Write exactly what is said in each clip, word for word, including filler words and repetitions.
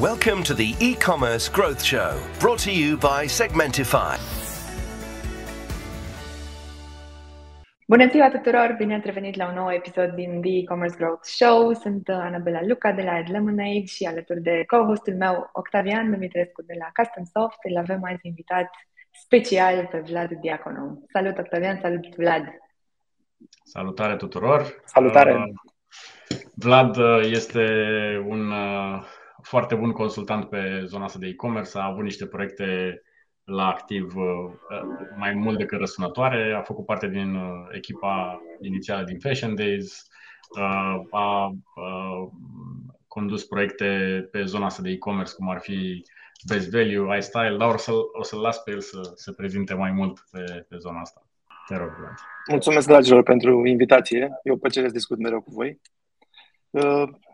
Welcome to the e-commerce growth show, brought to you by Segmentify. Bună ziua tuturor, bine ați revenit la un nou episod din The E-commerce Growth Show. Sunt Anabela Luca de la Ed Lemonade și alături de co-hostul meu Octavian Dumitrescu de la CustomSoft îl avem azi invitat special pe Vlad Diaconu. Salut Octavian, salut Vlad! Salutare tuturor! Salutare! Vlad este un foarte bun consultant pe zona asta de e-commerce, a avut niște proiecte la activ mai mult decât răsunătoare, a făcut parte din echipa inițială din Fashion Days, a condus proiecte pe zona asta de e-commerce, cum ar fi Best Value, iStyle, dar o să-l, o să-l las pe el să se prezinte mai mult pe, pe zona asta. Te rog, Vlad. Mulțumesc, dragilor, pentru invitație. Eu plăcere să discut mereu cu voi.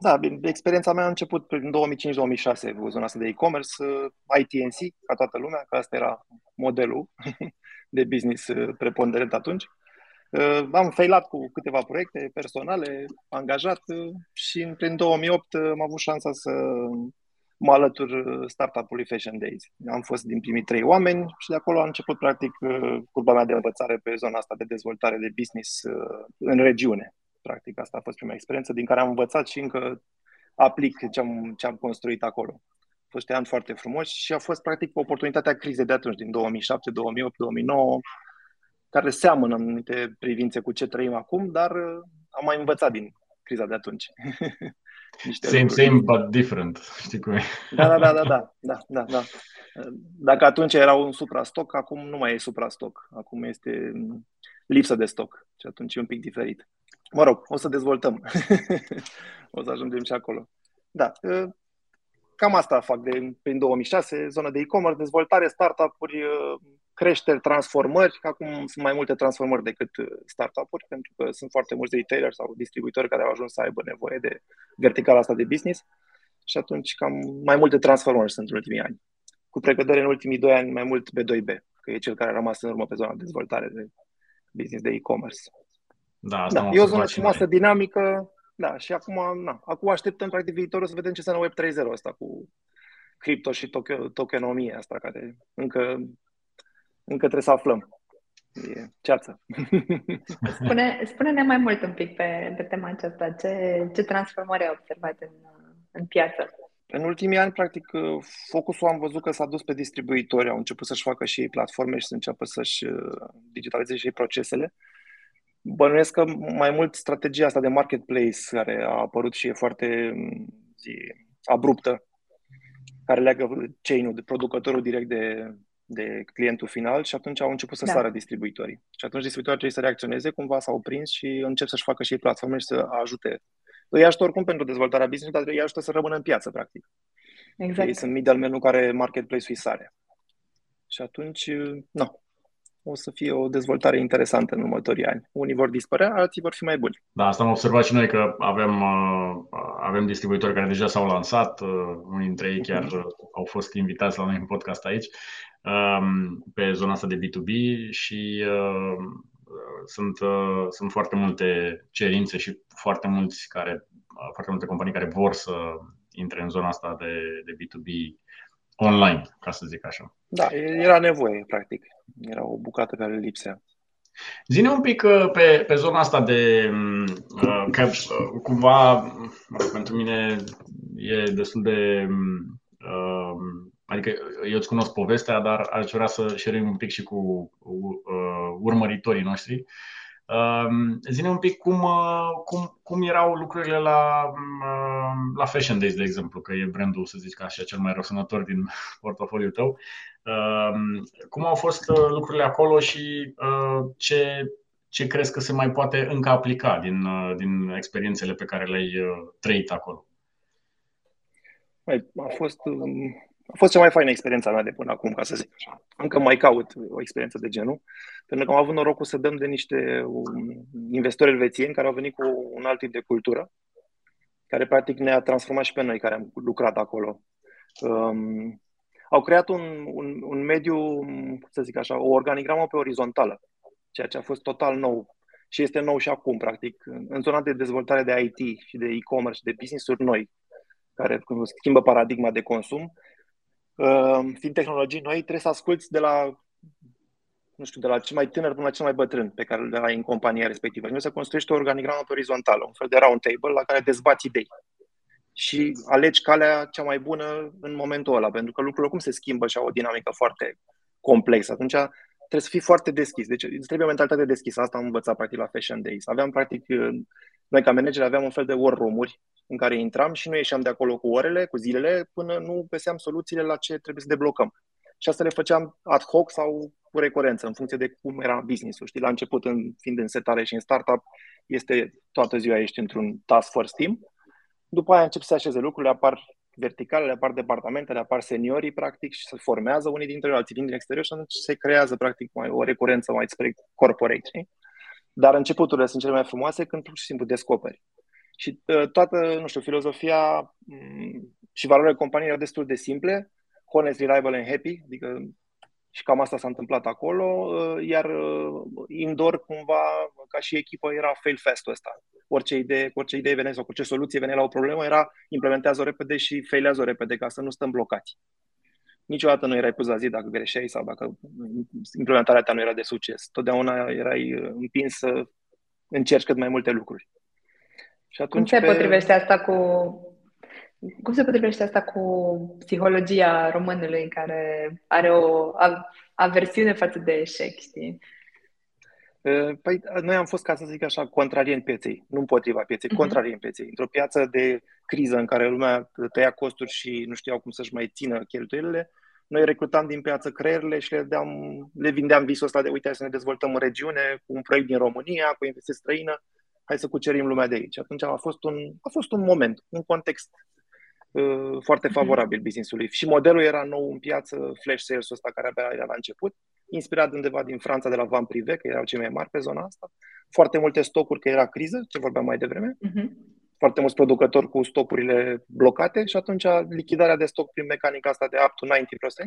Da, experiența mea a început prin două mii cinci două mii șase cu zona asta de e-commerce, I T N C, ca toată lumea, că asta era modelul de business preponderent atunci. Am failat cu câteva proiecte personale, angajat și prin două mii opt am avut șansa să mă alătur startup-ului Fashion Days. Am fost din primii trei oameni și de acolo a început practic curba mea de învățare pe zona asta de dezvoltare de business în regiune. Practic, asta a fost prima experiență din care am învățat și încă aplic ce am, ce am construit acolo. A fost ani foarte frumos și a fost, practic, oportunitatea crizei de atunci, din două mii șapte, două mii opt, două mii nouă, care seamănă în anumite privințe cu ce trăim acum, dar am mai învățat din criza de atunci. Same, same, but different. Știi cum e? Da, da, da, da, da, da, da. Dacă atunci era un supra-stoc, acum nu mai e supra-stoc. Acum este lipsă de stoc și atunci e un pic diferit. Mă rog, o să dezvoltăm. O să ajungem și acolo. Da, cam asta fac de, prin două mii șase, zona de e-commerce, dezvoltare, startup-uri, creșteri, transformări. Acum sunt mai multe transformări decât startup-uri, pentru că sunt foarte mulți retaileri sau distribuitori care au ajuns să aibă nevoie de verticala asta de business. Și atunci cam mai multe transformări sunt în ultimii ani. Cu precădere în ultimii doi ani mai mult B doi B, că e cel care a rămas în urmă pe zona de dezvoltare de business de e-commerce. Da, asta da, e o zonă frumoasă, dinamică, da, și acum, na, acum așteptăm practic viitorul să vedem ce înseamnă Web trei punct zero asta cu cripto și to- tokenomia asta, care încă, încă trebuie să aflăm. E ceață. Spune, spune-ne mai mult un pic pe, pe tema aceasta, ce, ce transformări ai observat în, în piață? În ultimii ani, practic, focusul am văzut că s-a dus pe distribuitori, au început să-și facă și ei platforme și să înceapă să-și digitalizeze și ei procesele. Bănuiesc că mai mult strategia asta de marketplace care a apărut și e foarte abruptă, care leagă chain-ul de producătorul direct de, de clientul final și atunci au început să da. sară distribuitorii. Și atunci distribuitorii trebuie să reacționeze, cumva s-au prins și încep să-și facă și ei platforme și să ajute. Îi ajută oricum pentru dezvoltarea business, dar îi ajută să rămână în piață, practic. Exact. Ei sunt middleman-ul care marketplace-ul îi sare. Și atunci, nu. O să fie o dezvoltare interesantă în următorii ani. Unii vor dispărea, alții vor fi mai buni. Da, asta am observat și noi că avem, avem distribuitori care deja s-au lansat. Unii dintre ei chiar au fost invitați la noi în podcast aici, pe zona asta de B doi B și sunt, sunt foarte multe cerințe și foarte, mulți care, foarte multe companii care vor să intre în zona asta de, de B doi B online, ca să zic așa. Da, era nevoie, practic. Era o bucată care lipsea. Zi-ne un pic pe, pe zona asta de... Că cumva, pentru mine e destul de... Adică eu îți cunosc povestea, dar aș vrea să share un pic și cu urmăritorii noștri. Zi-ne un pic cum, cum, cum erau lucrurile la, la Fashion Days, de exemplu, că e brandul, să zic așa, cel mai răsunător din portofoliul tău. Cum au fost lucrurile acolo și ce, ce crezi că se mai poate încă aplica din, din experiențele pe care le-ai trăit acolo? A fost, a fost cea mai faină experiența mea de până acum, ca să zic. Încă mai caut o experiență de genul, pentru că am avut norocul să dăm de niște investitori elvețieni care au venit cu un alt tip de cultură, care practic ne-a transformat și pe noi care am lucrat acolo. Um, au creat un, un, un mediu, să zic așa, o organigramă pe orizontală, ceea ce a fost total nou și este nou și acum, practic, în zona de dezvoltare de I T și de e-commerce și de business-uri noi. care schimbă paradigma de consum. Fiind tehnologii noi, trebuie să asculți de la, nu știu, de la cel mai tânăr până la cel mai bătrân pe care îl ai în compania respectivă. Și noi să construiești o organigramă pe orizontală, un fel de round table la care dezbați idei și alegi calea cea mai bună în momentul ăla, pentru că lucrurile cum se schimbă și au o dinamică foarte complexă. Atunci trebuie să fii foarte deschis. Deci îți trebuie o mentalitate deschisă. Asta am învățat practic la Fashion Days. Aveam practic, noi ca manageri aveam un fel de war room-uri în care intram și nu ieșeam de acolo cu orele, cu zilele, până nu găseam soluțiile la ce trebuie să deblocăm. Și asta le făceam ad hoc sau cu recurență, în funcție de cum era business-ul. Știi, la început, în, fiind în setare și în startup, este toată ziua ești într-un task force team. După aia încep să se așeze lucrurile, apar verticalele, apar departamentele, apar seniorii, practic, și se formează unii dintre alții, vin din exterior și atunci se creează, practic, mai, o recurență mai spre corporate. Știi? Dar începuturile sunt cele mai frumoase când pur și simplu descoperi. Și toată, nu știu, filozofia și valoarea companiei erau destul de simple, honest, reliable and happy, adică și cam asta s-a întâmplat acolo, iar indoor cumva, ca și echipă, era fail fast-ul ăsta. Orice idee, orice idee venea sau orice soluție venea la o problemă era implementează-o repede și failează-o repede ca să nu stăm blocați. Niciodată nu erai pus la zi dacă greșeai sau dacă implementarea ta nu era de succes. Totdeauna erai împins să încerci cât mai multe lucruri. Și atunci cum se pe... potrivește asta cu cum se potrivește asta cu psihologia românului care are o aversiune față de eșec, știi? Păi noi am fost, ca să zic așa, contrarieni pieței, nu împotriva pieței, contrarieni pieței. Într-o piață de criză în care lumea tăia costuri și nu știau cum să-și mai țină cheltuielile, noi recrutam din piață creierile și le, deam, le vindeam visul ăsta de uite să ne dezvoltăm în regiune, cu un proiect din România, cu investiție străină, hai să cucerim lumea de aici. Atunci a fost un, a fost un moment, un context uh, foarte favorabil business-ului. Și modelul era nou în piață, flash sales-ul ăsta care abia era la început, inspirat undeva din Franța de la Van Privé, că erau cei mai mari pe zona asta, foarte multe stocuri, că era criză, ce vorbeam mai devreme, uh-huh. foarte mulți producători cu stocurile blocate și atunci lichidarea de stoc prin mecanica asta de up to nouăzeci la sută,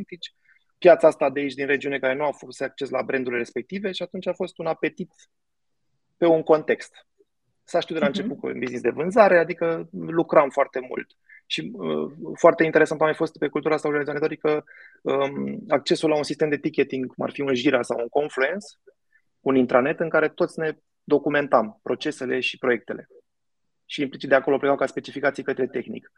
piața asta de aici din regiune care nu a fost acces la brandurile respective și atunci a fost un apetit pe un context. S-a știut de la început cu un business de vânzare, adică lucram foarte mult. Și uh, foarte interesant a mai fost pe cultura asta organizatorică um, accesul la un sistem de ticketing, cum ar fi un Jira sau un Confluence, un intranet în care toți ne documentam procesele și proiectele. Și implicit de acolo plecau ca specificații către tehnic.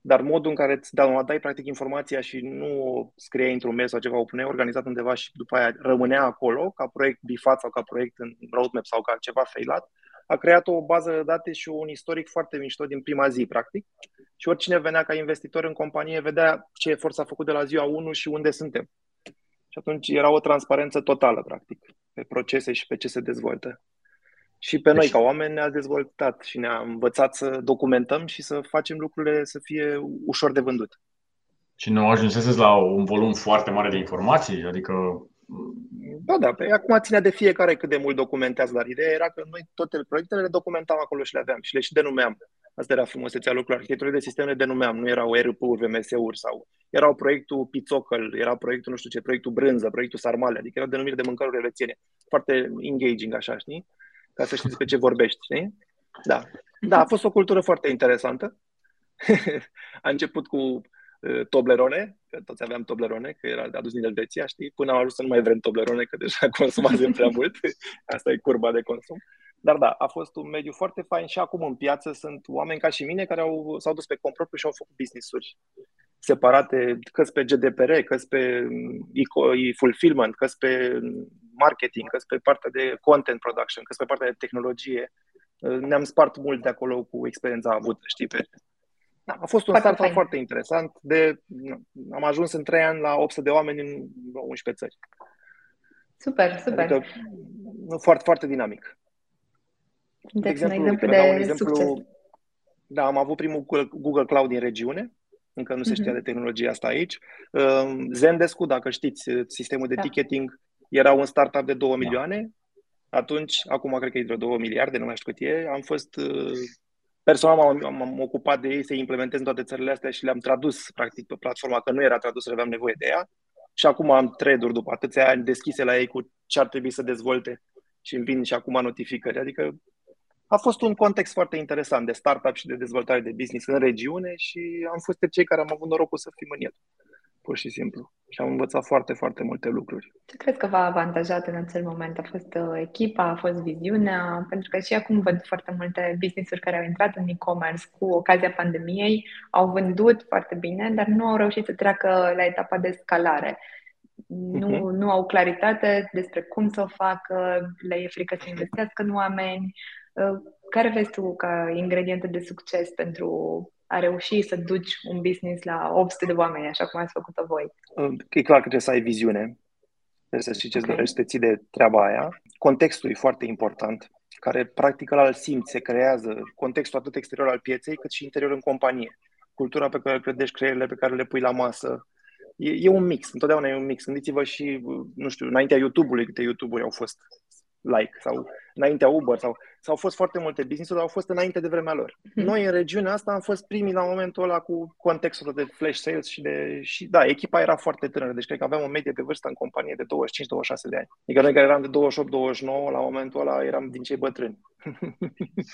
Dar modul în care îți dai practic informația și nu o scriei într-un mail sau ceva, o puneai organizat undeva și după aia rămânea acolo ca proiect bifat sau ca proiect în roadmap sau ca ceva failat, a creat o bază de date și un istoric foarte mișto din prima zi, practic. Și oricine venea ca investitor în companie vedea ce efort s-a făcut de la ziua unu și unde suntem. Și atunci era o transparență totală, practic, pe procese și pe ce se dezvoltă. Și pe deci... noi, ca oameni, ne-a dezvoltat și ne-a învățat să documentăm și să facem lucrurile să fie ușor de vândut. Și nu ajunseți la un volum foarte mare de informații? Adică... Da, da, pe acum ținea de fiecare cât de mult documentează, dar ideea era că noi toate proiectele le documentam acolo și le aveam și le și denumeam. Asta era frumusețea lucrurilor. Arhitecturile de sistem le denumeam, nu erau R P-uri, V M S-uri sau erau proiectul Pițocăl, era proiectul nu știu ce, proiectul Brânză, proiectul Sarmale, adică erau denumiri de mâncăruri elvețiene. Foarte engaging așa, știi? Ca să știți despre ce vorbești, știi? Da. Da, a fost o cultură foarte interesantă. A început cu Toblerone, că toți aveam Toblerone, că era adus din Elveția, știi? Până am ajuns să nu mai vrem Toblerone, că deja consumazem prea mult. Asta e curba de consum. Dar da, a fost un mediu foarte fain și acum în piață sunt oameni ca și mine care au, s-au dus pe cont propriu și au făcut business-uri separate, că-s pe G D P R, că-s pe fulfillment, că-s pe marketing, că-s pe partea de content production, că-s pe partea de tehnologie. Ne-am spart mult de acolo cu experiența avută, știi, pe... Da, a fost un start foarte, foarte interesant. De, am ajuns în trei ani la opt sute de oameni în unsprezece țări. Super, super. Adică, foarte, foarte dinamic. De, de exemplu, un exemplu, de dau un exemplu da, am avut primul Google Cloud din regiune. Încă nu se știa mm-hmm. de tehnologia asta aici. Zendesk, dacă știți, sistemul de da. ticketing era un startup de două milioane. Atunci, acum cred că e vreo două miliarde, nu mai știu cât e. Am fost... Personal m-am, m-am ocupat de ei să implementez în toate țările astea și le-am tradus practic pe platforma, că nu era tradusă, aveam nevoie de ea. Și acum am trade-uri după atâția ani deschise la ei cu ce ar trebui să dezvolte și îmi vin și acum notificări. Adică a fost un context foarte interesant de startup și de dezvoltare de business în regiune și am fost cei care am avut norocul să fim în el, pur și simplu. Și am învățat foarte, foarte multe lucruri. Ce crezi că v-a avantajat în acel moment? A fost echipa, a fost viziunea? Pentru că și acum văd foarte multe business-uri care au intrat în e-commerce cu ocazia pandemiei, au vândut foarte bine, dar nu au reușit să treacă la etapa de scalare. Nu, nu au claritate despre cum să o facă, le e frică să investească în oameni. Care vezi tu ca ingrediente de succes pentru a reuși să duci un business la opt sute de oameni, așa cum ați făcut-o voi? E clar că trebuie să ai viziune. Trebuie să știi ce-ți dorești, să te ții de treaba aia. Contextul e foarte important, care practic ăla îl simți, se creează. Contextul atât exterior al pieței, cât și interior în companie. Cultura pe care îl credești, creierile pe care le pui la masă. E, e un mix, întotdeauna e un mix. Gândiți-vă și, nu știu, înaintea YouTube-ului, câte YouTube-uri au fost like sau înaintea Uber sau au fost foarte multe business-uri, dar au fost înainte de vremea lor. Noi în regiunea asta am fost primii la momentul ăla cu contextul de flash sales și de și da, echipa era foarte tânără, deci cred că aveam o medie de vârstă în companie de douăzeci și cinci douăzeci și șase de ani. Adică noi care eram de douăzeci și opt douăzeci și nouă la momentul ăla eram din cei bătrâni.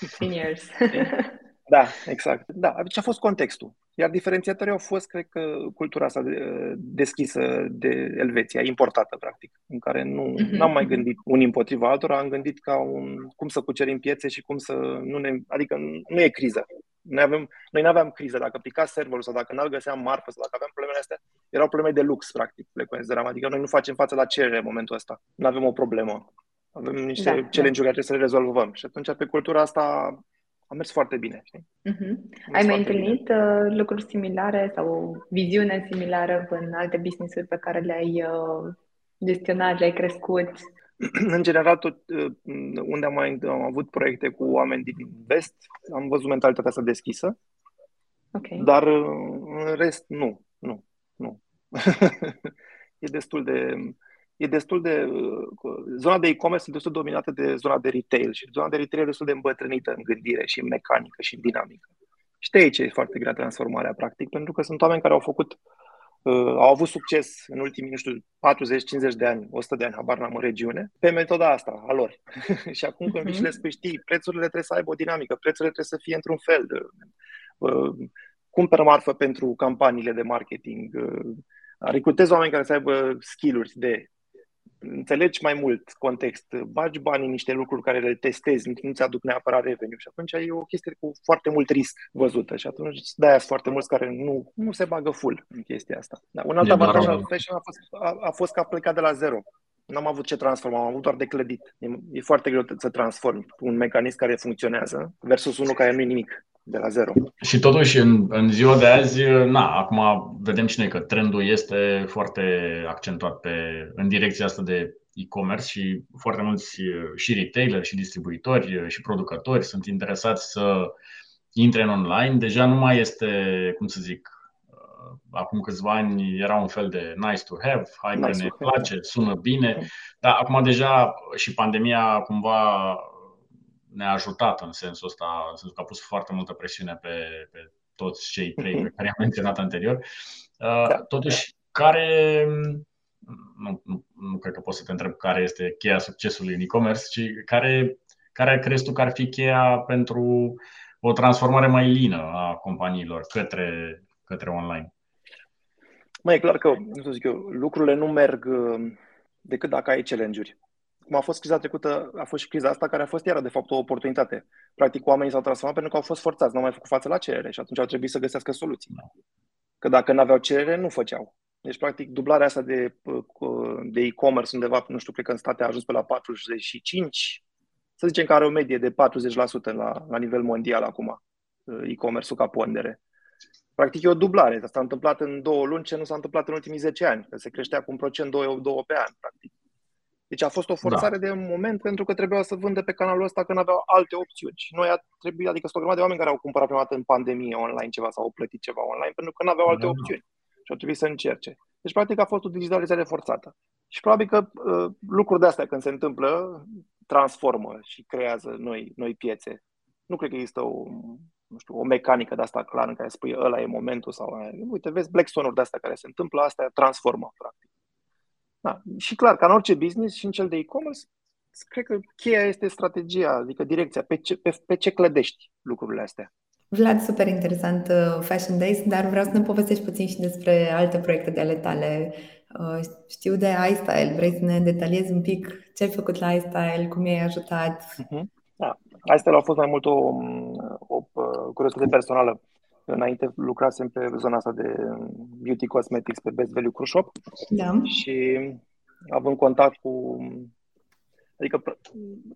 Seniors. Da, exact. Da, deci a fost contextul. Iar diferențiatorii au fost, cred că, cultura asta deschisă de Elveția, importată, practic, în care nu n-am mai gândit unii împotriva altora, am gândit ca un, cum să cucerim piețe și cum să nu ne... Adică nu e criză. Noi avem, noi n-aveam criză. Dacă pica serverul sau dacă n-al găseam marfă sau dacă aveam problemele astea, erau probleme de lux, practic, le consideram. Adică noi nu facem față la cerere în momentul ăsta. Nu avem o problemă. Avem niște da, challenge-uri da. care trebuie să le rezolvăm. Și atunci, pe cultura asta... A mers foarte bine. Uh-huh. Ai mai întâlnit bine. lucruri similare sau viziune similară în alte business-uri pe care le-ai gestionat, le-ai crescut? În general, tot unde am, mai, am avut proiecte cu oameni din vest, am văzut mentalitatea asta deschisă, okay. dar în rest nu, nu, nu. e destul de... E destul de, zona de e-commerce este destul dominată de zona de retail și zona de retail e destul de îmbătrânită în gândire și în mecanică și în dinamică. Și de aici e foarte grea transformarea, practic, pentru că sunt oameni care au făcut, au avut succes în ultimii, nu știu, patruzeci, cincizeci de ani, o sută de ani, habar n-am, în regiune, pe metoda asta, a lor. Și acum când vii și le spui, știi, prețurile trebuie să aibă o dinamică, prețurile trebuie să fie într-un fel. Cumpăr marfă pentru campaniile de marketing, recrutez oameni care să aibă skill-uri de... Înțelegi mai mult context, bagi bani în niște lucruri care le testezi, nu ți aduc neapărat revenue și atunci e o chestie cu foarte mult risc văzută și atunci de-aia sunt foarte mulți care nu, nu se bagă full în chestia asta. Da, un alt de avantaj al fashion a fost, a, a fost că a plecat de la zero. N-am avut ce transforma, am avut doar de clădit. E, e foarte greu să transformi un mecanism care funcționează versus unul care nu e nimic de la zero. Și totuși, în, în ziua de azi, na, acum vedem și noi că trendul este foarte accentuat pe, în direcția asta de e-commerce și foarte mulți și retaileri, și distribuitori, și producători sunt interesați să intre în online. Deja nu mai este, cum să zic, acum câțiva ani era un fel de nice to have, hai nice că ne place, sună bine, dar acum deja și pandemia cumva ne-a ajutat în sensul ăsta, în sensul că a pus foarte multă presiune pe, pe toți cei trei pe care am menționat anterior. Totuși, care, nu, nu, nu cred că pot să te întreb care este cheia succesului în e-commerce, ci care, care crezi tu că ar fi cheia pentru o transformare mai lină a companiilor către, către online? Mai e clar că, nu știu, zic eu, lucrurile nu merg decât dacă ai challenge-uri. Cum a fost criza trecută, a fost și criza asta care a fost iară de fapt o oportunitate. Practic oamenii s-au transformat pentru că au fost forțați, n-au mai făcut față la cerere și atunci au trebuit să găsească soluții. Că dacă n-aveau cerere, nu făceau. Deci practic dublarea asta de, de e-commerce undeva, nu știu, cred că în state a ajuns pe la patruzeci și cinci, să zicem că are o medie de patruzeci la sută la, la nivel mondial acum, e-commerce-ul ca pondere. Practic e o dublare. S-a întâmplat în două luni ce nu s-a întâmplat în ultimii zece ani. Se creștea cu un procent, două, două pe an, practic. Deci a fost o forțare da. de moment pentru că trebuia să vândă pe canalul ăsta când aveau alte opțiuni. Și noi a trebuit, adică sunt o grămadă de oameni care au cumpărat prima dată în pandemie online ceva sau au plătit ceva online pentru că nu aveau alte da, opțiuni și au trebuit să încerce. Deci practic a fost o digitalizare forțată. Și probabil că uh, lucruri de astea când se întâmplă transformă și creează noi, noi piețe. Nu cred că există o... nu știu, o mecanică de asta clar în care spui ăla e momentul sau uite, vezi black swan-uri de astea care se întâmplă, astea transformă practic. Da. Și clar, ca în orice business și în cel de e-commerce, cred că cheia este strategia, adică direcția, pe ce, pe, pe ce clădești lucrurile astea. Vlad, super interesant Fashion Days, dar vreau să ne povestești puțin și despre alte proiecte de ale tale. Știu de iStyle, vrei să ne detaliezi un pic ce ai făcut la iStyle, cum i-ai ajutat? Da. iStyle a fost mai mult o, o curiozitate personală. Înainte lucrasem pe zona asta de beauty cosmetics pe Best Value Shop, da. Și având contact cu... Adică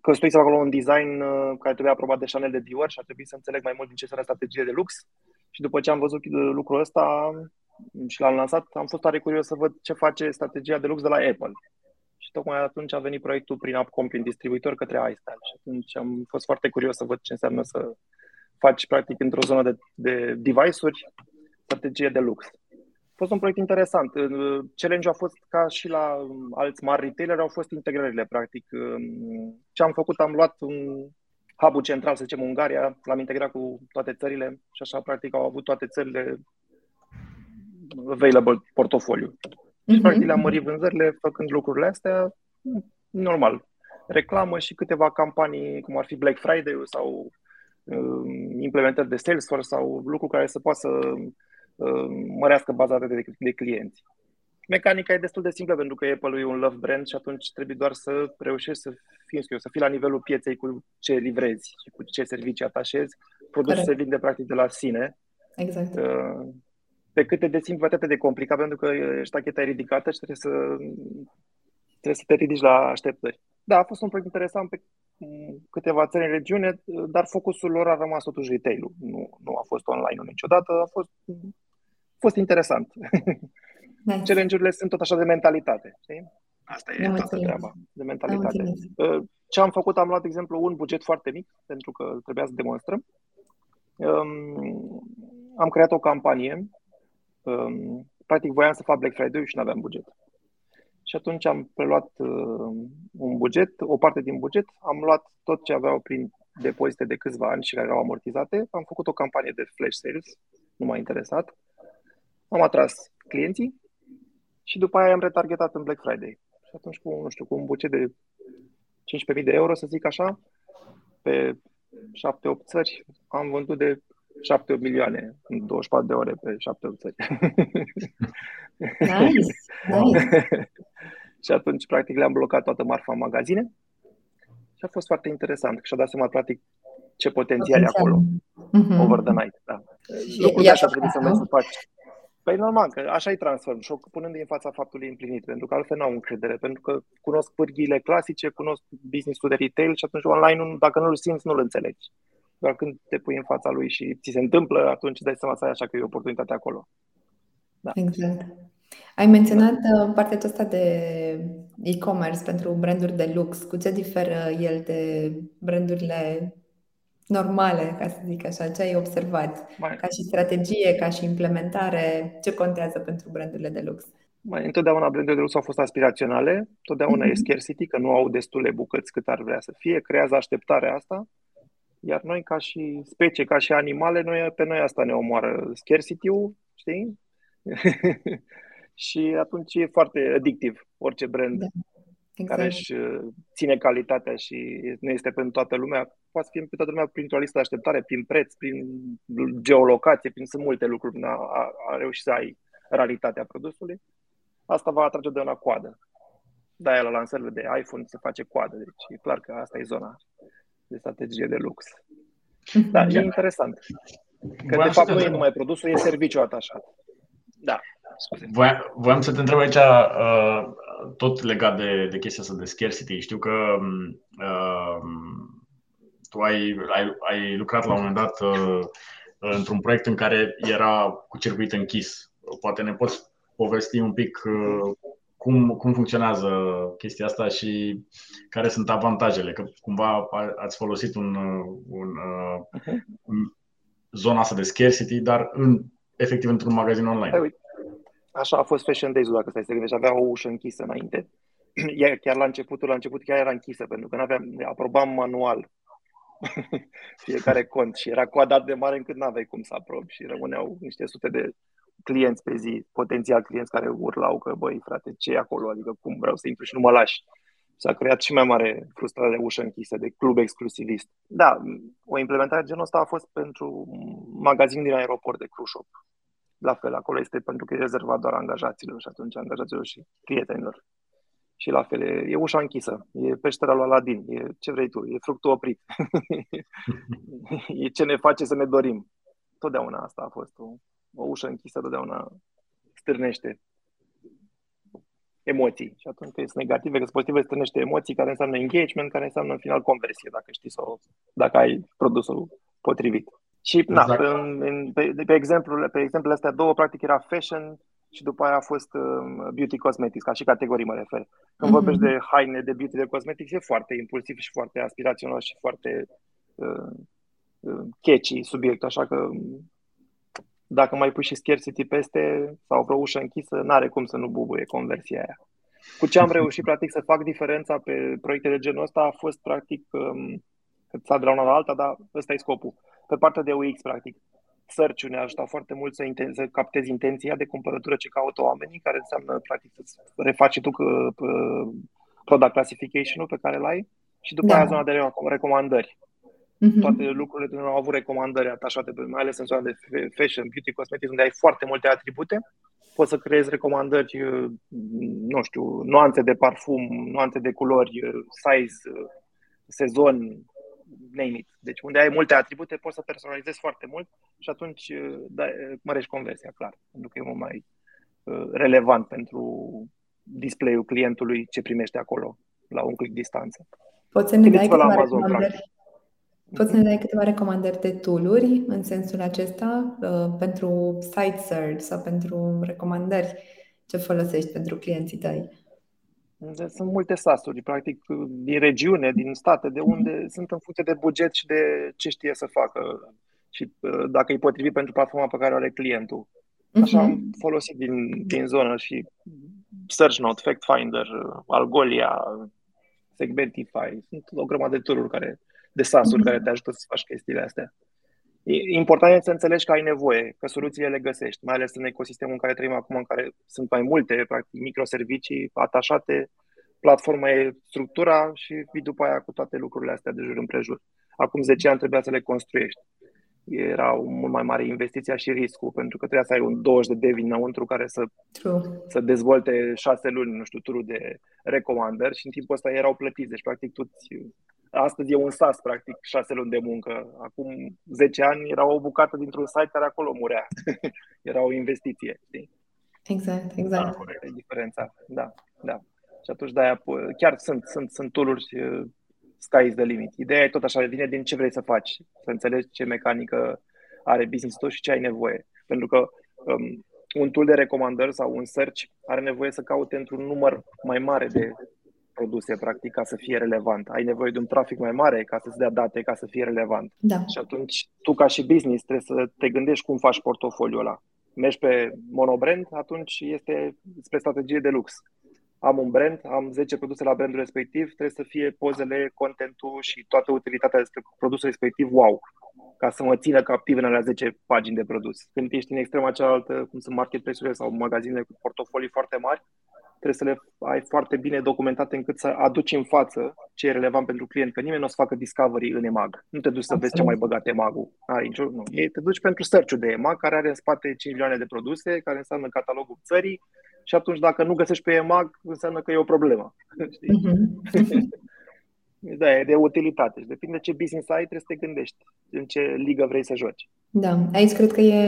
construisem acolo un design care trebuia aprobat de Chanel, de Dior și a trebuit să înțeleg mai mult din ce era strategie de lux. Și după ce am văzut lucrul ăsta și l-am lansat, am fost tare curios să văd ce face strategia de lux de la Apple. Și tocmai atunci a venit proiectul prin Apcom, prin distribuitor, către iStyle. Și atunci am fost foarte curios să văd ce înseamnă să faci practic într-o zonă de, de device-uri strategie de lux. A fost un proiect interesant. Challenge-ul a fost, ca și la alți mari retaileri, au fost integrările, practic. Ce am făcut, am luat un hub-ul central, să zicem, Ungaria, l-am integrat cu toate țările și așa, practic, au avut toate țările available portofoliu. Și, practic, le-am mărit vânzările făcând lucrurile astea, normal. Reclamă și câteva campanii, cum ar fi Black Friday sau um, implementări de Salesforce sau lucruri care se poate să... mărească baza de, de clienți. Mecanica e destul de simplă pentru că Apple e un love brand și atunci trebuie doar să reușești să fii, să fii la nivelul pieței cu ce livrezi și cu ce servicii atașezi. Produsul se vinde practic de la sine. Exact. Pe cât de simplu, atât de complicat, pentru că ștacheta e ridicată și trebuie să, trebuie să te ridici la așteptări. Da, a fost un proiect interesant pe câteva țări în regiune, dar focusul lor a rămas totuși retail-ul. Nu, nu a fost online-ul niciodată, a fost... A fost interesant. Nice. Challenge-urile sunt tot așa de mentalitate. Știi? Asta e toată treaba, de mentalitate. Ce am făcut, am luat, de exemplu, un buget foarte mic, pentru că trebuia să demonstrăm. Am creat o campanie. Practic, voiam să fac Black Friday și nu aveam buget. Și atunci am preluat un buget, o parte din buget, am luat tot ce aveau prin depozite de câțiva ani și care erau amortizate, am făcut o campanie de flash sales, nu m-a interesat. Am atras clienții și după aia am retargetat în Black Friday. Și atunci cu, nu știu, cu un buget de cincisprezece mii de euro, să zic așa, pe șapte opt țări, am vândut de șapte opt milioane în douăzeci și patru de ore pe șapte opt țări. Nice. Nice. Și atunci, practic, le-am blocat toată marfa în magazine și a fost foarte interesant. Și-a dat seama, practic, ce potențial e acolo. Mm-hmm. Over the night, da. Lucrurile așa trebuie să mai să faci. Păi normal, că așa îi transform și punându-i în fața faptului împlinit, pentru că altfel nu au încredere, pentru că cunosc pârghiile clasice, cunosc business-ul de retail și atunci online, dacă nu-l simți, nu-l înțelegi. Doar când te pui în fața lui și ți se întâmplă, atunci dai seama să ai așa că e oportunitate acolo. Da. Exact. Ai menționat partea aceasta de e-commerce pentru branduri de lux. Cu ce diferă el de brandurile normale, ca să zic așa? Ce ai observat? Mai, ca și strategie, ca și implementare, ce contează pentru brandurile de lux? Mai, întotdeauna brandurile de lux au fost aspiraționale, întotdeauna mm-hmm. e scarcity, că nu au destule bucăți cât ar vrea să fie, creează așteptarea asta, iar noi ca și specie, ca și animale, noi, pe noi asta ne omoară scarcity-ul, știi? Și atunci e foarte addictiv orice brand, da. Exact. Care își ține calitatea și nu este pentru toată lumea. Poate fi pe toată lumea printr-o listă de așteptare, prin preț, prin geolocație, prin sunt multe lucruri. A, a, a reușit să ai raritatea produsului. Asta va atrage de una coadă. De-aia la lansările de iPhone se face coadă. Deci e clar că asta e zona de strategie de lux. Da, e interesant. Că de fapt nu e numai produsul, e serviciul atașat. Da. Voiam, voiam să te întreb aici, uh, tot legat de, de chestia asta de scarcity. Știu că uh, tu ai, ai, ai lucrat la un moment dat uh, într-un proiect în care era cu circuit închis. Poate ne poți povesti un pic uh, cum, cum funcționează chestia asta și care sunt avantajele? Că cumva ați folosit un, un, uh, zona asta de scarcity, dar în, efectiv într-un magazin online. Așa a fost Fashion Days-ul, dacă stai să gândești, avea o ușă închisă înainte. Ea chiar la începutul, la început chiar era închisă, pentru că n-aveam, aprobam manual fiecare cont și era coada de mare încât n-aveai cum să aprobi și rămâneau niște sute de clienți pe zi, potențial clienți care urlau că băi frate, ce e acolo, adică cum vreau să intru și nu mă lași. S-a creat și mai mare frustrare ușă închisă de club exclusivist. Da, o implementare genul ăsta a fost pentru magazin din aeroport de cruise shop. La fel, acolo este pentru că e rezervat doar angajaților și atunci angajaților și prietenilor. Și la fel, e, e ușa închisă, e peștera lui Aladin, e ce vrei tu, e fructul oprit. E ce ne face să ne dorim. Totdeauna asta a fost o, o ușă închisă, totdeauna stârnește emoții. Și atunci că sunt negative, că sunt pozitive, stârnește emoții, care înseamnă engagement, care înseamnă în final conversie, dacă știi sau dacă ai produsul potrivit. Și exact. na, în, în, pe, pe exemplu, pe exemplu astea două, practic era fashion și după aia a fost um, beauty cosmetics, ca și categorii mă refer. Când mm-hmm. vorbești de haine, de beauty, de cosmetics, e foarte impulsiv și foarte aspirațional și foarte uh, uh, catchy subiectul, așa că dacă mai pui și scarcity peste sau vreo ușă închisă, n-are cum să nu bubuie conversia aia. Cu ce am reușit practic să fac diferența pe proiecte de genul ăsta a fost practic um, că s-a de la una la alta, dar ăsta e scopul. Pe partea de U X, practic, search-ul ne-a ajutat foarte mult să, inten- să captezi intenția de cumpărătură ce caută oamenii, care înseamnă, practic, să refaci tu că, pe product classification-ul pe care l-ai și după da. aia zona de recomandări. Mm-hmm. Toate lucrurile nu au avut recomandări atașate, mai ales în zona de fashion, beauty, cosmetics, unde ai foarte multe atribute. Poți să creezi recomandări, nu știu, nuanțe de parfum, nuanțe de culori, size, sezon, name it. Deci unde ai multe atribute poți să personalizezi foarte mult și atunci da, mărești conversia, clar, pentru că e mult mai uh, relevant pentru display-ul clientului ce primește acolo la un click distanță. Poți să ne dai câteva Amazon, recomandări? Poți să ne dai câteva recomandări de tool-uri în sensul acesta uh, pentru site search sau pentru recomandări ce folosești pentru clienții tăi? Sunt multe sasuri, practic, din regiune, din state, de unde sunt în funcție de buget și de ce știe să facă și dacă e potrivit pentru platforma pe care o are clientul. Așa am folosit din, din zonă și SearchNote, FactFinder, Algolia, Segmentify. Sunt o grămadă de tool-uri care, de sasuri care te ajută să faci chestiile astea. E important să înțelegi că ai nevoie, că soluțiile le găsești, mai ales în ecosistemul în care trăim acum, în care sunt mai multe, practic, microservicii atașate, platforma e structura și vii după aia cu toate lucrurile astea de jur împrejur. Acum zece ani trebuia să le construiești. Era mult mai mare investiția și riscul, pentru că trebuia să ai un douăzeci de devi înăuntru care să, să dezvolte șase luni, nu știu, turul de recomandări și în timpul ăsta erau plătiți, deci practic toți... Astăzi e un SaaS, practic, șase luni de muncă. Acum zece ani era o bucată dintr-un site care acolo murea. Era o investiție, știi? Exact, exact. Acolo e diferența, da, da. Și atunci de-aia, chiar sunt, sunt, sunt tool-uri sky is the limit. Ideea e tot așa, vine din ce vrei să faci, să înțelegi ce mecanică are business-ul tău și ce ai nevoie. Pentru că um, un tool de recomandări sau un search are nevoie să caute într-un număr mai mare de produse, practic, ca să fie relevant. Ai nevoie de un trafic mai mare ca să-ți dea date, ca să fie relevant. Da. Și atunci, tu ca și business trebuie să te gândești cum faci portofoliul ăla. Mergi pe monobrand, atunci este spre strategie de lux. Am un brand, am zece produse la brandul respectiv, trebuie să fie pozele, contentul și toată utilitatea despre produsul respectiv, wow, ca să mă țină captiv în alea zece pagini de produs. Când ești în extrema cealaltă, cum sunt marketplace-urile sau magazinele cu portofolii foarte mari, trebuie să le ai foarte bine documentate încât să aduci în față ce e relevant pentru client, că nimeni nu o să facă discovery în EMAG. Nu te duci să Absolut. vezi ce a mai băgat EMAG-ul. Ai, nu. Te duci pentru search-ul de EMAG, care are în spate cinci milioane de produse, care înseamnă catalogul țării și atunci dacă nu găsești pe EMAG, înseamnă că e o problemă. Mm-hmm. Da, e de utilitate. Depinde ce business ai, trebuie să te gândești în ce ligă vrei să joci. Da, aici cred că e,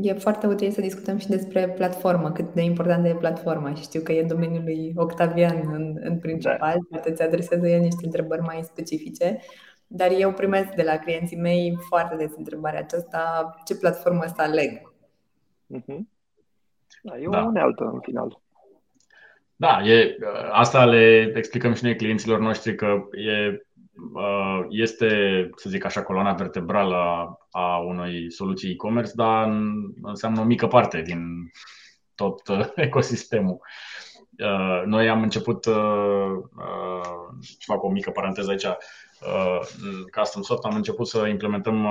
e foarte util să discutăm și despre platformă, cât de importantă e platforma. Și știu că e domeniul lui Octavian în, în principal, da. Poate ți adresează el niște întrebări mai specifice. Dar eu primesc de la clienții mei foarte des întrebarea aceasta, ce platformă să aleg? Uh-huh. Da, e o da. unealtă în final. Da, e, asta le explicăm și noi clienților noștri că e, este, să zic așa, coloana vertebrală a unei soluții e-commerce, dar înseamnă o mică parte din tot ecosistemul. Noi am început, și fac o mică paranteză aici, în CustomSoft am început să implementăm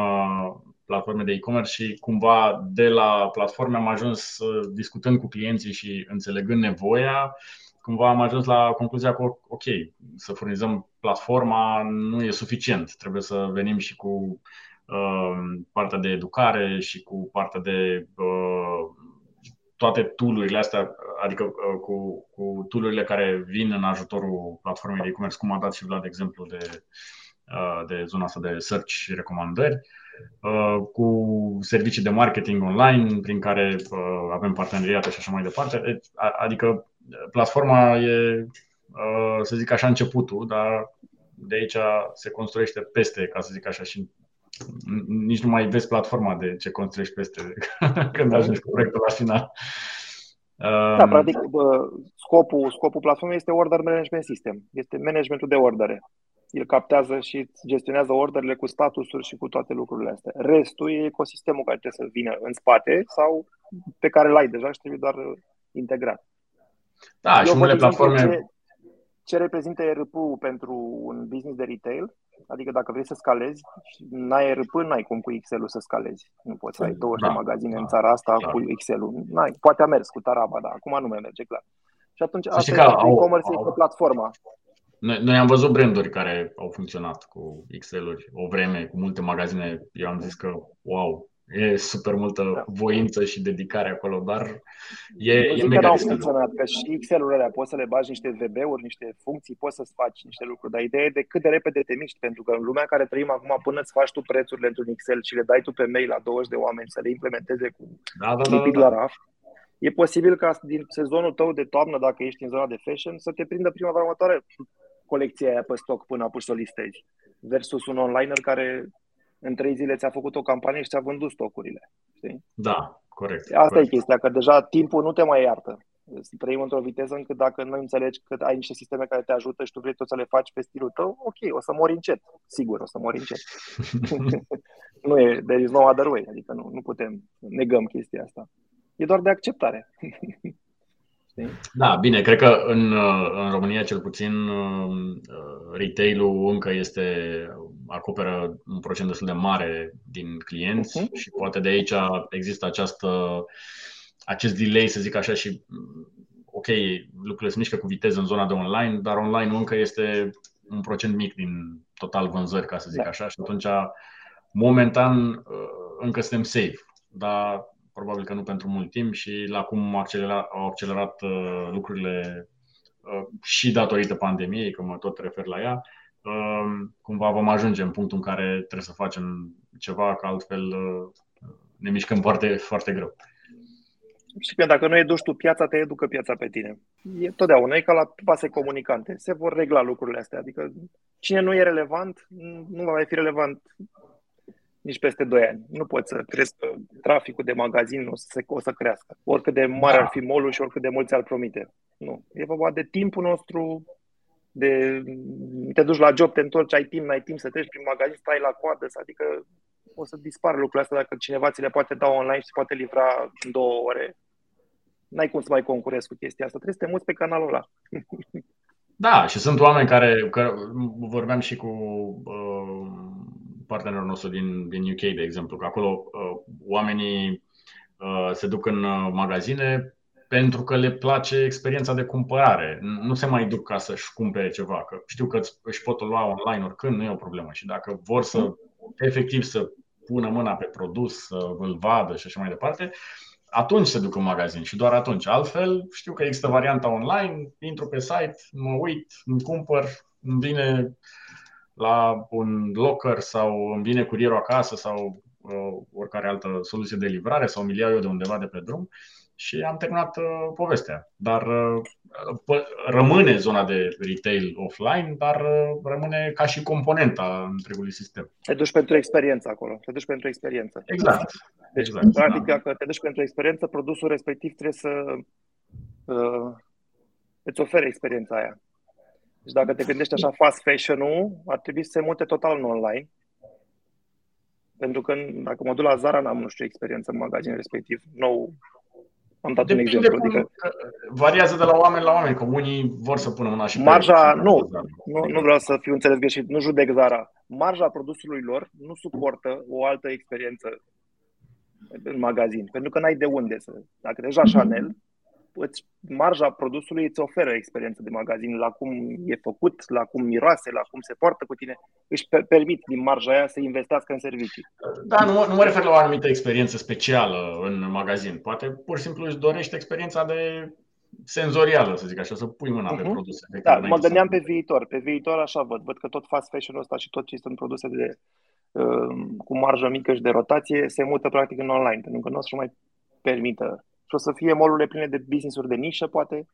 platforme de e-commerce și cumva de la platforme am ajuns discutând cu clienții și înțelegând nevoia cumva am ajuns la concluzia că ok, să furnizăm platforma nu e suficient. Trebuie să venim și cu uh, partea de educare și cu partea de uh, toate tool-urile astea, adică uh, cu, cu tool-urile care vin în ajutorul platformei de e-commerce, cum a dat și Vlad, de exemplu, de, uh, de zona asta de search și recomandări, uh, cu servicii de marketing online, prin care uh, avem parteneriate și așa mai departe. Adică platforma e, să zic așa, începutul, dar de aici se construiește peste, ca să zic așa, și nici nu mai vezi platforma de ce construiești peste când ajungi cu proiectul la final. Da, practic scopul, scopul platformei este order management system, este managementul de ordere. El captează și gestionează orderele cu statusuri și cu toate lucrurile astea. Restul e ecosistemul care trebuie să vină în spate sau pe care l-ai deja și trebuie doar integrat. Da, eu și unele platforme ce, ce reprezintă E R P-ul pentru un business de retail, adică dacă vrei să scalezi, n-ai E R P, n-ai cum cu Excel-ul să scalezi. Nu poți să ai douăzeci de magazine da, în țara asta da, cu Excel-ul. N-ai. Poate a mers cu Taraba, dar acum nu mai merge clar. Și atunci asta e ca, e-commerce au, este au. platforma. Noi, noi am văzut branduri care au funcționat cu Excel-uri o vreme, cu multe magazine. Eu am zis că wow, e super multă voință și dedicare acolo, dar e, e mega au funcționat, că și Excel-urile alea poți să le bagi niște V B-uri, niște funcții, poți să-ți faci niște lucruri, dar ideea e de cât de repede te miști, pentru că în lumea care trăim acum, până îți faci tu prețurile într-un Excel și le dai tu pe mail la douăzeci de oameni să le implementeze cu da, da, lipit da, da, da. la raf, e posibil ca din sezonul tău de toamnă, dacă ești în zona de fashion, să te prindă primăvara următoare colecția aia pe stoc până apuci să o listezi, versus un onliner care în trei zile ți-a făcut o campanie și ți-a vândut stocurile. Știi? Da, corect. Asta corect. E chestia, că deja timpul nu te mai iartă. Trăim într-o viteză încât dacă nu înțelegi că ai niște sisteme care te ajută și tu vrei tot să le faci pe stilul tău, ok, o să mori încet. Sigur, o să mori încet. Nu e, there is no other way. Adică nu, nu putem, negăm chestia asta. E doar de acceptare. Da, bine, cred că în, în România cel puțin retail-ul încă este, acoperă un procent destul de mare din clienți uh-huh. și poate de aici există această, acest delay, să zic așa, și ok, lucrurile se mișcă cu viteză în zona de online, dar online încă este un procent mic din total vânzări, ca să zic da. așa, și atunci momentan încă suntem safe, dar probabil că nu pentru mult timp și la cum accelera, au accelerat uh, lucrurile uh, și datorită pandemiei, că mă tot refer la ea, uh, cumva vom ajunge în punctul în care trebuie să facem ceva, că altfel uh, ne mișcăm foarte, foarte greu. Și că dacă nu educi tu piața, te educă piața pe tine. E totdeauna, e ca la pase comunicante, se vor regla lucrurile astea, adică cine nu e relevant, nu va mai fi relevant nici peste doi ani. Nu poți să crezi că traficul de magazin o să, se, o să crească. Oricât de mare ar fi mall-ul și oricât de mult ți-ar promite. Nu. E vorba de timpul nostru, de te duci la job, te întorci, ai timp, n-ai timp să treci prin magazin, stai la coadă. Adică o să dispară lucrurile astea dacă cineva ți le poate da online și se poate livra în două ore. N-ai cum să mai concurezi cu chestia asta. Trebuie să te muți pe canalul ăla. Da, și sunt oameni care, că vorbeam și cu uh, partenerul nostru din, din U K, de exemplu, că acolo uh, oamenii uh, se duc în magazine pentru că le place experiența de cumpărare. Nu se mai duc ca să-și cumpere ceva, că știu că își pot lua online oricând, nu e o problemă. Și dacă vor să efectiv să pună mâna pe produs, să îl vadă și așa mai departe, atunci se duc în magazin și doar atunci. Altfel, știu că există varianta online, intru pe site, mă uit, îmi cumpăr, îmi vine la un locker sau îmi vine curierul acasă sau uh, oricare altă soluție de livrare sau mi-l iau eu de undeva de pe drum și am terminat uh, povestea. Dar uh, p- rămâne zona de retail offline, dar uh, rămâne ca și componenta întregului sistem. Te duci pentru experiență acolo, te duci pentru experiență. Exact. Deci, exact, practic, da. Dacă te duci pentru experiență, produsul respectiv trebuie să uh, îți ofere experiența aia. Deci dacă te gândești așa fast fashion-ul, ar trebui să se mute total în online. Pentru că dacă mă duc la Zara, n-am, nu știu, experiență în magazin respectiv. Nou, am dat de un exemplu. Adică variază de la oameni la oameni, că unii vor să pună mâna și marja, nu, nu, nu vreau să fiu înțeles greșit, nu judec Zara. Marja produsului lor nu suportă o altă experiență în magazin, pentru că n-ai de unde să. Dacă deja Chanel îți, marja produsului îți oferă experiență de magazin, la cum e făcut, la cum miroase, la cum se poartă cu tine. Își permit din marja aia să investească în servicii. Da, nu, nu mă refer la o anumită experiență specială în magazin. Poate pur și simplu își dorește experiența de senzorială, să zic așa, să pui mâna uh-huh. pe produse. Da, mă gândeam pe viitor. Pe viitor așa văd. Văd că tot fast fashion-ul ăsta și tot ce sunt produse de, cu marjă mică și de rotație se mută practic în online, pentru că nu o să-și mai permită. Și o să fie mall-urile pline de business-uri de nișă, poate,